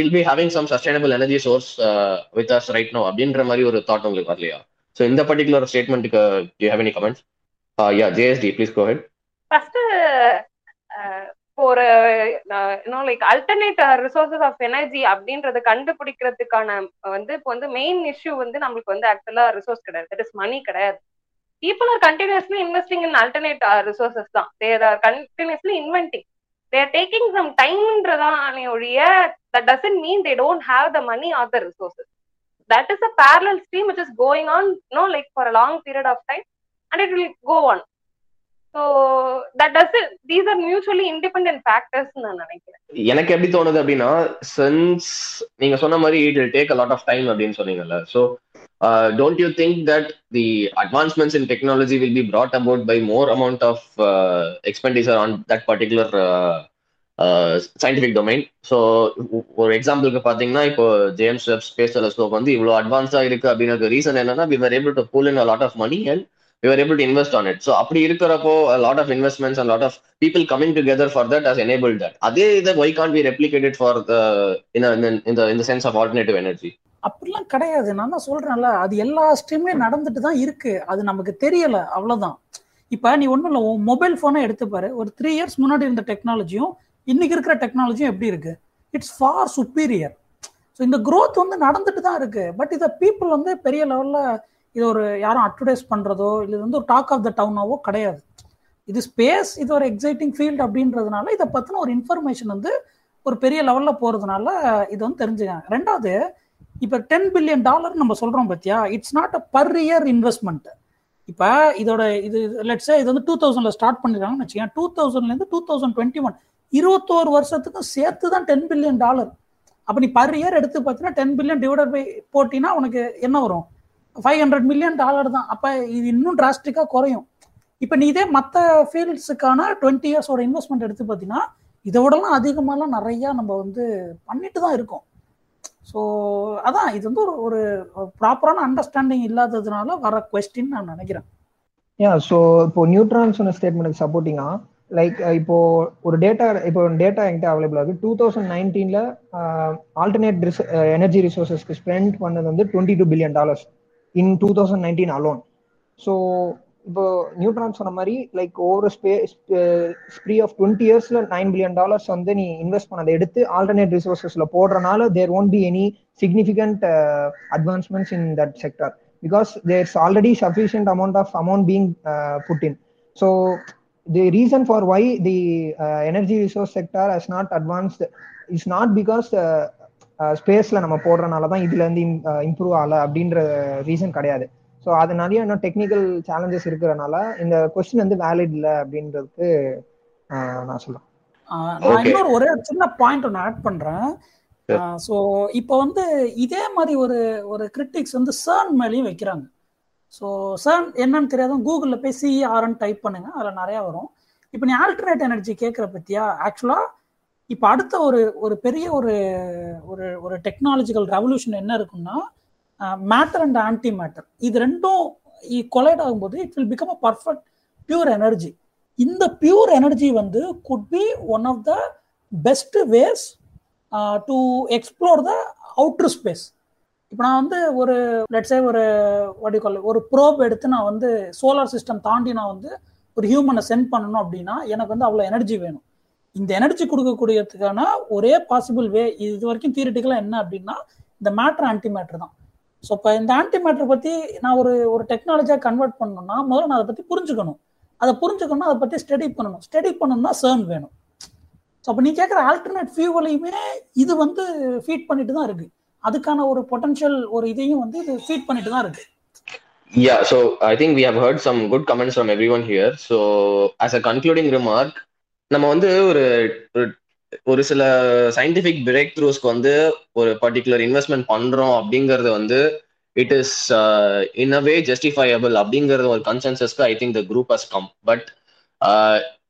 we'll be having some sustainable energy source with us right now அப்படின்ற மாதிரி ஒரு தாட் உங்களுக்கு வரலையா? ஸோ இந்த பர்டிகுலர் ஸ்டேட்மெண்ட்டுக்கு do you have any comments? Yeah, JSD, please go ahead. First, for like alternate resources of energy அப்படின்றது கண்டுபிடிக்கிறதுக்கான வந்து இப்போ வந்து மெயின் இஷ்யூ வந்து நம்மளுக்கு வந்து ஆக்சுவலா ரிசோர்ஸ் கிடையாது, தட் இஸ் மணி கிடையாது. people are continuously investing in alternate resources தான், they are continuously inventing. They are taking some time ன்றதானே, that doesn't mean they don't have the money or the resources. That is a parallel stream which is going on, you know, like for a long period of time, and it will go on. So that doesn't, these are mutually independent factors ன்னு நான் நினைக்கிறேன். எனக்கு எப்படி தோணுது அப்படின்னா, since நீங்க சொன்ன மாதிரி it will take a lot of time அப்படின்னு சொன்னீங்கல்ல, so don't you think that the advancements in technology will be brought about by more amount of expenditure on that particular scientific domain? So for example ku pathina ipo James Webb Space Telescope vandu ivlo advanced a irukku abinadhu reason enna na we were able to pull in a lot of money and we were able to invest on it. So a lot of investments and a lot of people coming together for that has enabled that. Why can't we replicate it for the in the sense of alternative energy? அப்படிலாம் கிடையாது. நான் தான் சொல்றேன்ல, அது எல்லா ஸ்ட்ரீம்லயும் நடந்துட்டு தான் இருக்கு. அது நமக்கு தெரியல, அவ்வளவுதான். இப்ப நீ ஒண்ணும் இல்லை, மொபைல் போனை எடுத்துப்பாரு. ஒரு 3 years முன்னாடி இருந்த டெக்னாலஜியும் இன்னைக்கு இருக்கிற டெக்னாலஜியும் எப்படி இருக்கு? It's far superior. ஸோ இந்த க்ரோத் நடந்துட்டு தான் இருக்கு. பட் இதை பீப்புள் பெரிய லெவல்ல இது ஒரு யாரும் அட்வர்டைஸ் பண்றதோ இல்லை ஒரு டாக் ஆஃப் த டவுனாவோ கிடையாது. இது ஸ்பேஸ், இது ஒரு எக்ஸைட்டிங் ஃபீல்டு அப்படின்றதுனால இதை பத்தின ஒரு இன்ஃபர்மேஷன் ஒரு பெரிய லெவல்ல போறதுனால இது தெரிஞ்சுக்காங்க. ரெண்டாவது, இப்போ $10 billion நம்ம சொல்றோம் பத்தியா, it's not a per year investment. இப்போ இதோட இது லெட்ஸ் இது 2000 ஸ்டார்ட் பண்ணிருக்காங்கன்னு வச்சுக்கோங்க. 2000 2021 21 வருஷத்துக்கும் சேர்த்து தான் $10 billion. அப்போ நீ பர் இயர் எடுத்து பார்த்தீங்கன்னா $10 billion டிவைடட் பை போட்டினா உனக்கு என்ன வரும்? $500 million தான். அப்போ இது இன்னும் டிராஸ்டிக்காக குறையும். இப்போ நீ இதே மற்ற ஃபீல்ட்ஸுக்கான 20 years இன்வெஸ்ட்மெண்ட் எடுத்து பார்த்தீங்கன்னா இதை விடலாம் அதிகமாலாம் நிறையா நம்ம பண்ணிட்டு தான் இருக்கோம். ஸோ அதான் இது ஒரு ப்ராப்பரான அண்டர்ஸ்டாண்டிங் இல்லாததுனால வர குவெஸ்டின் நான் நினைக்கிறேன். ஏன் ஸோ இப்போ நியூட்ரான்ஸ் ஸ்டேட்மெண்ட் சப்போர்ட்டிங்கா லைக் இப்போ ஒரு டேட்டா என்கிட்ட அவைலபிள் ஆகுது. 2019 ஆல்டர்னேட் எனர்ஜி ரிசோர்ஸஸ்க்கு ஸ்பெண்ட் பண்ணது $22 billion இன் 2019 அலோன். ஸோ இப்போ நியூட்ரான்ஸ் சொன்ன மாதிரி லைக் ஓவர் ஸ்ப்ரீ ஆஃப் 20 yearsல $9 billion நீ இன்வெஸ்ட் பண்ணதை எடுத்து ஆல்டர்னேட் ரிசோர்ஸஸ்ல போடுறனால there won't be any significant advancements in that sector because there's already sufficient amount being put in. So the reason for why the energy resource sector has not advanced is not because space la nama podrranaala dhaan idhula irund improve aala abindra reason kadiyadu. So adanaliya no technical challenges irukkranaala indha question valid illa abindradhukku na solla. நான் இன்னொரு ஒரே சின்ன point ஒன்று add பண்றேன். So இப்போ இதே மாதிரி ஒரு கிரிட்டிக்ஸ் CERN மேலேயும் வைக்கிறாங்க. ஸோ CERN என்னன்னு தெரியாதும் கூகுளில் போய் CERN டைப் பண்ணுங்க, அதில் நிறையா வரும். இப்போ நீ ஆல்டர்னேட் எனர்ஜி கேட்குற பற்றியா, ஆக்சுவலாக இப்போ அடுத்த ஒரு பெரிய ஒரு டெக்னாலஜிக்கல் ரெவல்யூஷன் என்ன இருக்குன்னா, மேட்டர் அண்ட் ஆன்டி மேட்டர் இது ரெண்டும் கொலைட் ஆகும்போது it will become a perfect pure energy. இந்த pure energy could be one of the best ways to explore the outer space. இப்போ நான் ஒரு லெட்ஸ் சே ஒரு ஒரு ப்ரோப் எடுத்து நான் சோலார் சிஸ்டம் தாண்டி நான் ஒரு ஹியூமனை சென்ட் பண்ணணும் அப்படின்னா எனக்கு அவ்வளோ எனர்ஜி வேணும். இந்த எனர்ஜி கொடுக்கக்கூடியதுக்கான ஒரே பாசிபிள் வே இது வரைக்கும் தியரிட்டிக்கலாக என்ன அப்படின்னா இந்த மேட்டர் ஆன்டி மேட்டர் தான். ஸோ இப்போ இந்த ஆன்டி மேட்டர் பற்றி நான் ஒரு டெக்னாலஜியாக கன்வெர்ட் பண்ணணும்னா முதல்ல நான் அதை பற்றி புரிஞ்சுக்கணும். அதை புரிஞ்சுக்கணும்னா அதை பற்றி ஸ்டடி பண்ணணும். ஸ்டடி பண்ணணும்னா CERN வேணும். ஸோ அப்போ நீ கேட்குற ஆல்டர்னேட் ஃபியூவலையுமே இது ஃபீட் பண்ணிட்டு தான் இருக்குது. அதுக்கான ஒரு பொட்டன்ஷியல் ஒரு இதையும் ஃபீட் பண்ணிட்டு தான் இருக்கு. Yeah, so I think we have heard some good comments from everyone here. So as a concluding remark, நம்ம ஒரு சில சயின்டிஃபிக் பிரேக் த்ரூஸ்க்கு ஒரு பர்டிகுலர் இன்வெஸ்ட்மெண்ட் பண்றோம் அப்படிங்கறது it is in a way justifiable அப்படிங்கறது ஒரு கன்சென்சஸ்க்கு I think the group has come. But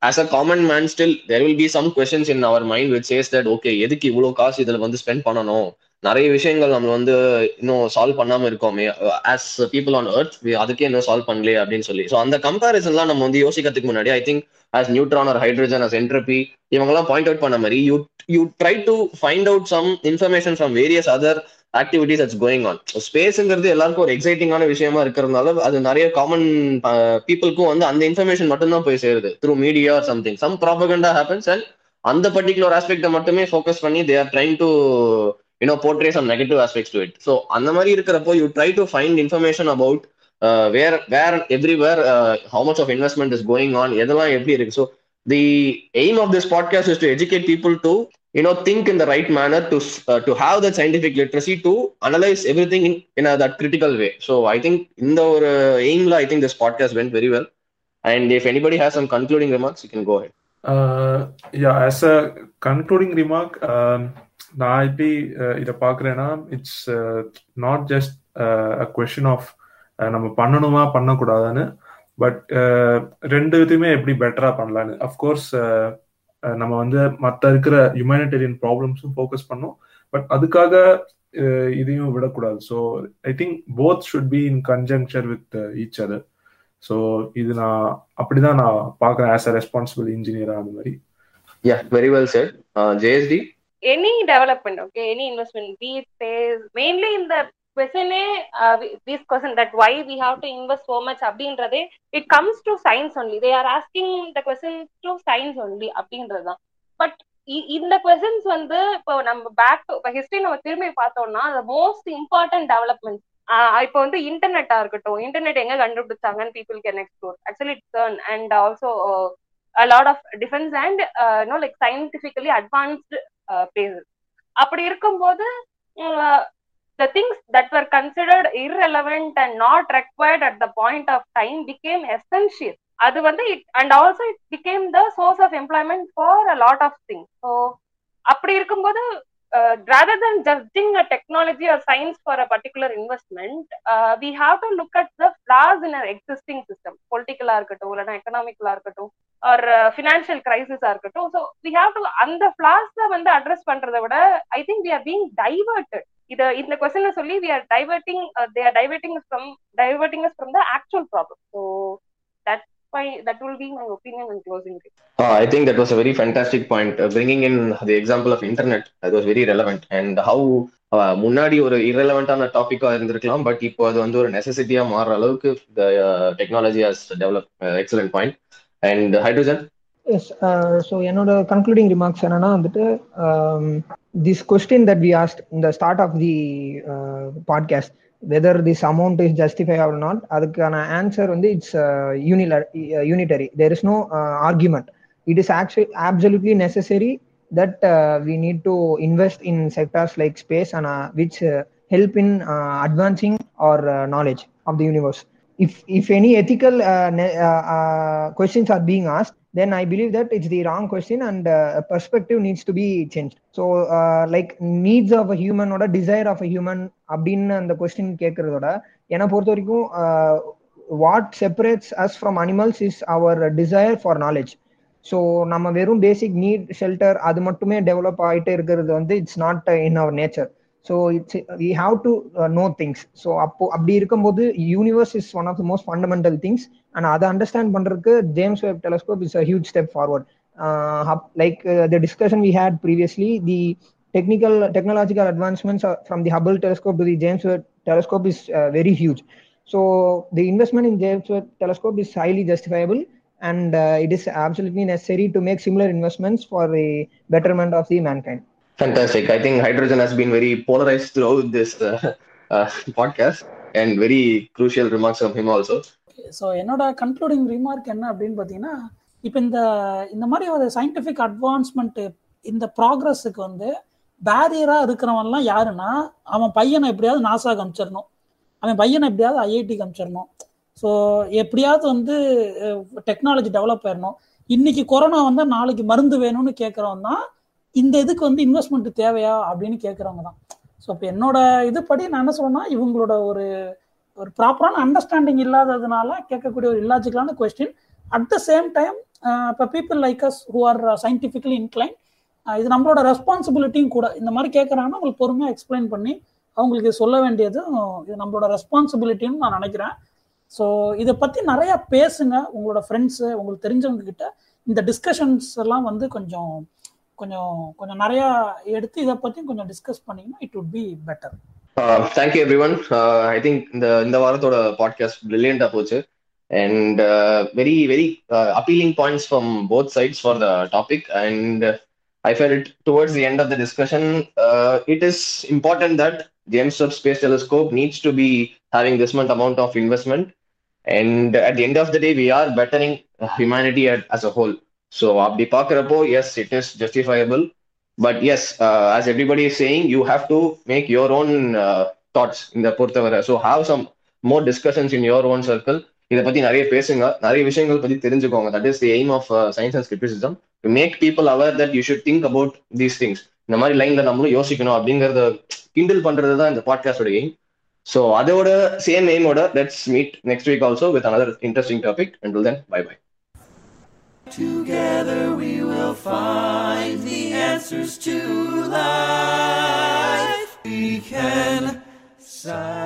as a common man still there will be some questions in our mind which says that okay எதுக்கு இவ்வளோ காசு இதில் spend பண்ணணும், நிறைய விஷயங்கள் நம்ம இன்னும் சால்வ் பண்ணாம இருக்கோமே ஆஸ் பீப்புள் ஆன் எர்த், அதுக்கே இன்னும் சால்வ் பண்ணலையே அப்படின்னு சொல்லி. ஸோ அந்த கம்பேரிசன்லாம் நம்ம யோசிக்கிறதுக்கு முன்னாடி I think as neutron or hydrogen as entropy இவங்கெல்லாம் பாயிண்ட் அவுட் பண்ண மாதிரி you try to find out some information from various other activities ads going on. ஸ்பேஸுங்கிறது எல்லாருக்கும் ஒரு எக்ஸைட்டிங்கான விஷயமா இருக்கிறதுனால அது நிறைய காமன் பீப்புளுக்கும் அந்த இன்ஃபர்மேஷன் மட்டும்தான் போய் சேருது through media or something. Some propaganda happens and அந்த பர்டிகுலர் ஆஸ்பெக்டை மட்டுமே ஃபோக்கஸ் பண்ணி they are trying to portray some negative aspects to it. So அந்த மாதிரி இருக்கிறப்போ you try to find information about where everywhere how much of investment is going on, எதெல்லாம் எப்படி இருக்கு. So the aim of this podcast is to educate people to think in the right manner, to have that scientific literacy, to analyze everything in that critical way. So I think in the aim la I think this podcast went very well, and if anybody has some concluding remarks you can go ahead. As a concluding remark, நான் எப்படி இதை பார்க்குறேன்னா it's not just a question of நம்ம பண்ணணுமா பண்ணக்கூடாதுன்னு, but ரெண்டு இதுவுமே எப்படி பெட்டராக பண்ணலான்னு. அஃப்கோர்ஸ் நம்ம மற்ற இருக்கிற ஹியூமனிடேரியன் ப்ராப்ளம்ஸும் ஃபோக்கஸ் பண்ணோம், பட் அதுக்காக இதையும் விடக்கூடாது. So I think both should be in conjunction with each other. So இது நான் அப்படிதான் நான் பார்க்குறேன் ஆஸ் அ ரெஸ்பான்சிபிள் இன்ஜினியராக. அந்த மாதிரி very well sir. JST any development okay any investment be it base mainly இந்த question this question that why we have to invest so much அப்படின்றதே it comes to science only. They are asking the question to science only அப்படின்றதுதான். But இந்த questions வந்து இப்போ நம்ம back history நம்ம திரும்பி பார்த்தோம்னா the most important development இப்போ வந்து இன்டர்நெட்டா இருக்கட்டும், இன்டர்நெட் எங்க கண்டுபிடிச்சாங்கன்னு people can explore. Actually it's done and also a lot of defense and you know like scientifically advanced places. அப்படி இருக்கும்போது the things that were considered irrelevant and not required at the point of time became essential. Adu vandu it and also it became the source of employment for a lot of things. So apdi irukumbodhu rather than judging a technology or science for a particular investment, we have to look at the flaws in our existing system. Political irukattu or economic irukattu or financial crisis irukattu. So we have to and the flaws vandu address pandradha vida I think we are being diverted. இந்த question சொல்லி we are diverting they are diverting us from the actual problem. So that's why that will be my opinion in closing. I think that was a very fantastic point, bringing in the example of internet. That was very relevant and how முன்னாடி ஒரு irrelevant-ஆன டாபிக்கா இருந்திருக்கலாம், but இப்போ அது வந்து ஒரு necessity-ஆ மாறுற அளவுக்கு the technology has developed. Excellent point. And hydrogen. Yes, so என்னோட concluding remarks என்னன்னா வந்துட்டு this question that we asked in the start of the podcast, whether this amount is justifiable or not, adukana answer undu it's unitary. There is no argument. It is actually absolutely necessary that we need to invest in sectors like space and which help in advancing our knowledge of the universe. If any ethical questions are being asked, then I believe that it's the wrong question and perspective needs to be changed. So like needs of a human or a desire of a human அப்படின அந்த question கேக்குறதோட என்ன பொறுத்த வரைக்கும் what separates us from animals is our desire for knowledge. So நம்ம வெறும் basic need shelter அது மட்டுமே develop ஆயிட்டே இருக்கிறது வந்து it's not in our nature. So it's we have to know things. So அப்படி இருக்கும்போது universe is one of the most fundamental things and அதை அண்டர்ஸ்டாண்ட் பண்றதுக்கு James Webb Telescope is a huge step forward. Like the discussion we had previously, the technological advancements from the Hubble Telescope to the James Webb Telescope is very huge. So the investment in James Webb Telescope is highly justifiable and it is absolutely necessary to make similar investments for the betterment of the mankind. Fantastic. I think hydrogen has been very polarized throughout this podcast and very crucial remarks from him also. So என்னோட concluding remark என்ன அப்படின்னு பார்த்தீங்கன்னா, இப்போ இந்த மாதிரி ஒரு scientific advancement இந்த ப்ராக்ரஸுக்கு வந்து பேரியராக இருக்கிறவன்லாம் யாருன்னா அவன் பையனை எப்படியாவது நாசாவுக்கு அனுப்பிச்சிடணும், அவன் பையனை எப்படியாவது ஐஐடிக்கு அனுப்பிச்சிடணும். ஸோ எப்படியாவது வந்து டெக்னாலஜி டெவலப் ஆயிடணும். இன்னைக்கு கொரோனா வந்தால் நாளைக்கு மருந்து வேணும்னு கேட்குறவன் தான் இந்த இதுக்கு வந்து இன்வெஸ்ட்மெண்ட் தேவையா அப்படின்னு கேட்குறவங்க தான். ஸோ இப்போ என்னோட இதுபடி நான் என்ன சொல்லுன்னா, இவங்களோட ஒரு ஒரு ப்ராப்பரான அண்டர்ஸ்டாண்டிங் இல்லாததுனால கேட்கக்கூடிய ஒரு இல்லாஜிக்கலான question. At the same time இப்போ people like us who are scientifically incline, இது நம்மளோட ரெஸ்பான்சிபிலிட்டியும் கூட. இந்த மாதிரி கேட்குறாங்கன்னா அவங்களுக்கு பொறுமையாக எக்ஸ்பிளைன் பண்ணி அவங்களுக்கு சொல்ல வேண்டியதும் இது நம்மளோட ரெஸ்பான்சிபிலிட்டின்னு நான் நினைக்கிறேன். ஸோ இதை பற்றி நிறையா பேசுங்க உங்களோட ஃப்ரெண்ட்ஸு, உங்களுக்கு தெரிஞ்சவங்க கிட்ட. இந்த டிஸ்கஷன்ஸ் எல்லாம் வந்து கொஞ்சம் கொஞ்சம் கொஞ்சம் நிறைய எடுத்து இதை பத்தி கொஞ்சம் டிஸ்கஸ் பண்ணீங்கன்னா it would be better. Thank you everyone. I think இந்த வாரத்தோட பாட்காஸ்ட் பிரில்லியண்டா போச்சு and very very appealing points from both sides for the topic and I felt towards the end of the discussion it is important that James Webb Space Telescope needs to be having this much amount of investment and at the end of the day we are bettering humanity as a whole. So abdi paakrappo yes it is justifiable, but yes as everybody is saying you have to make your own thoughts in the portavara. So have some more discussions in your own circle. Idha patti nariya pesunga, nariya vishayangal patti therinjukonga. That is the aim of science and skepticism, to make people aware that you should think about these things. Indha mari line la nammalo yosikanum abingiradha kindle pandradha dhaan indha podcast oda aim. So adoda same aim oda let's meet next week also with another interesting topic. Until then, bye bye. Together we will find the answers to life. We can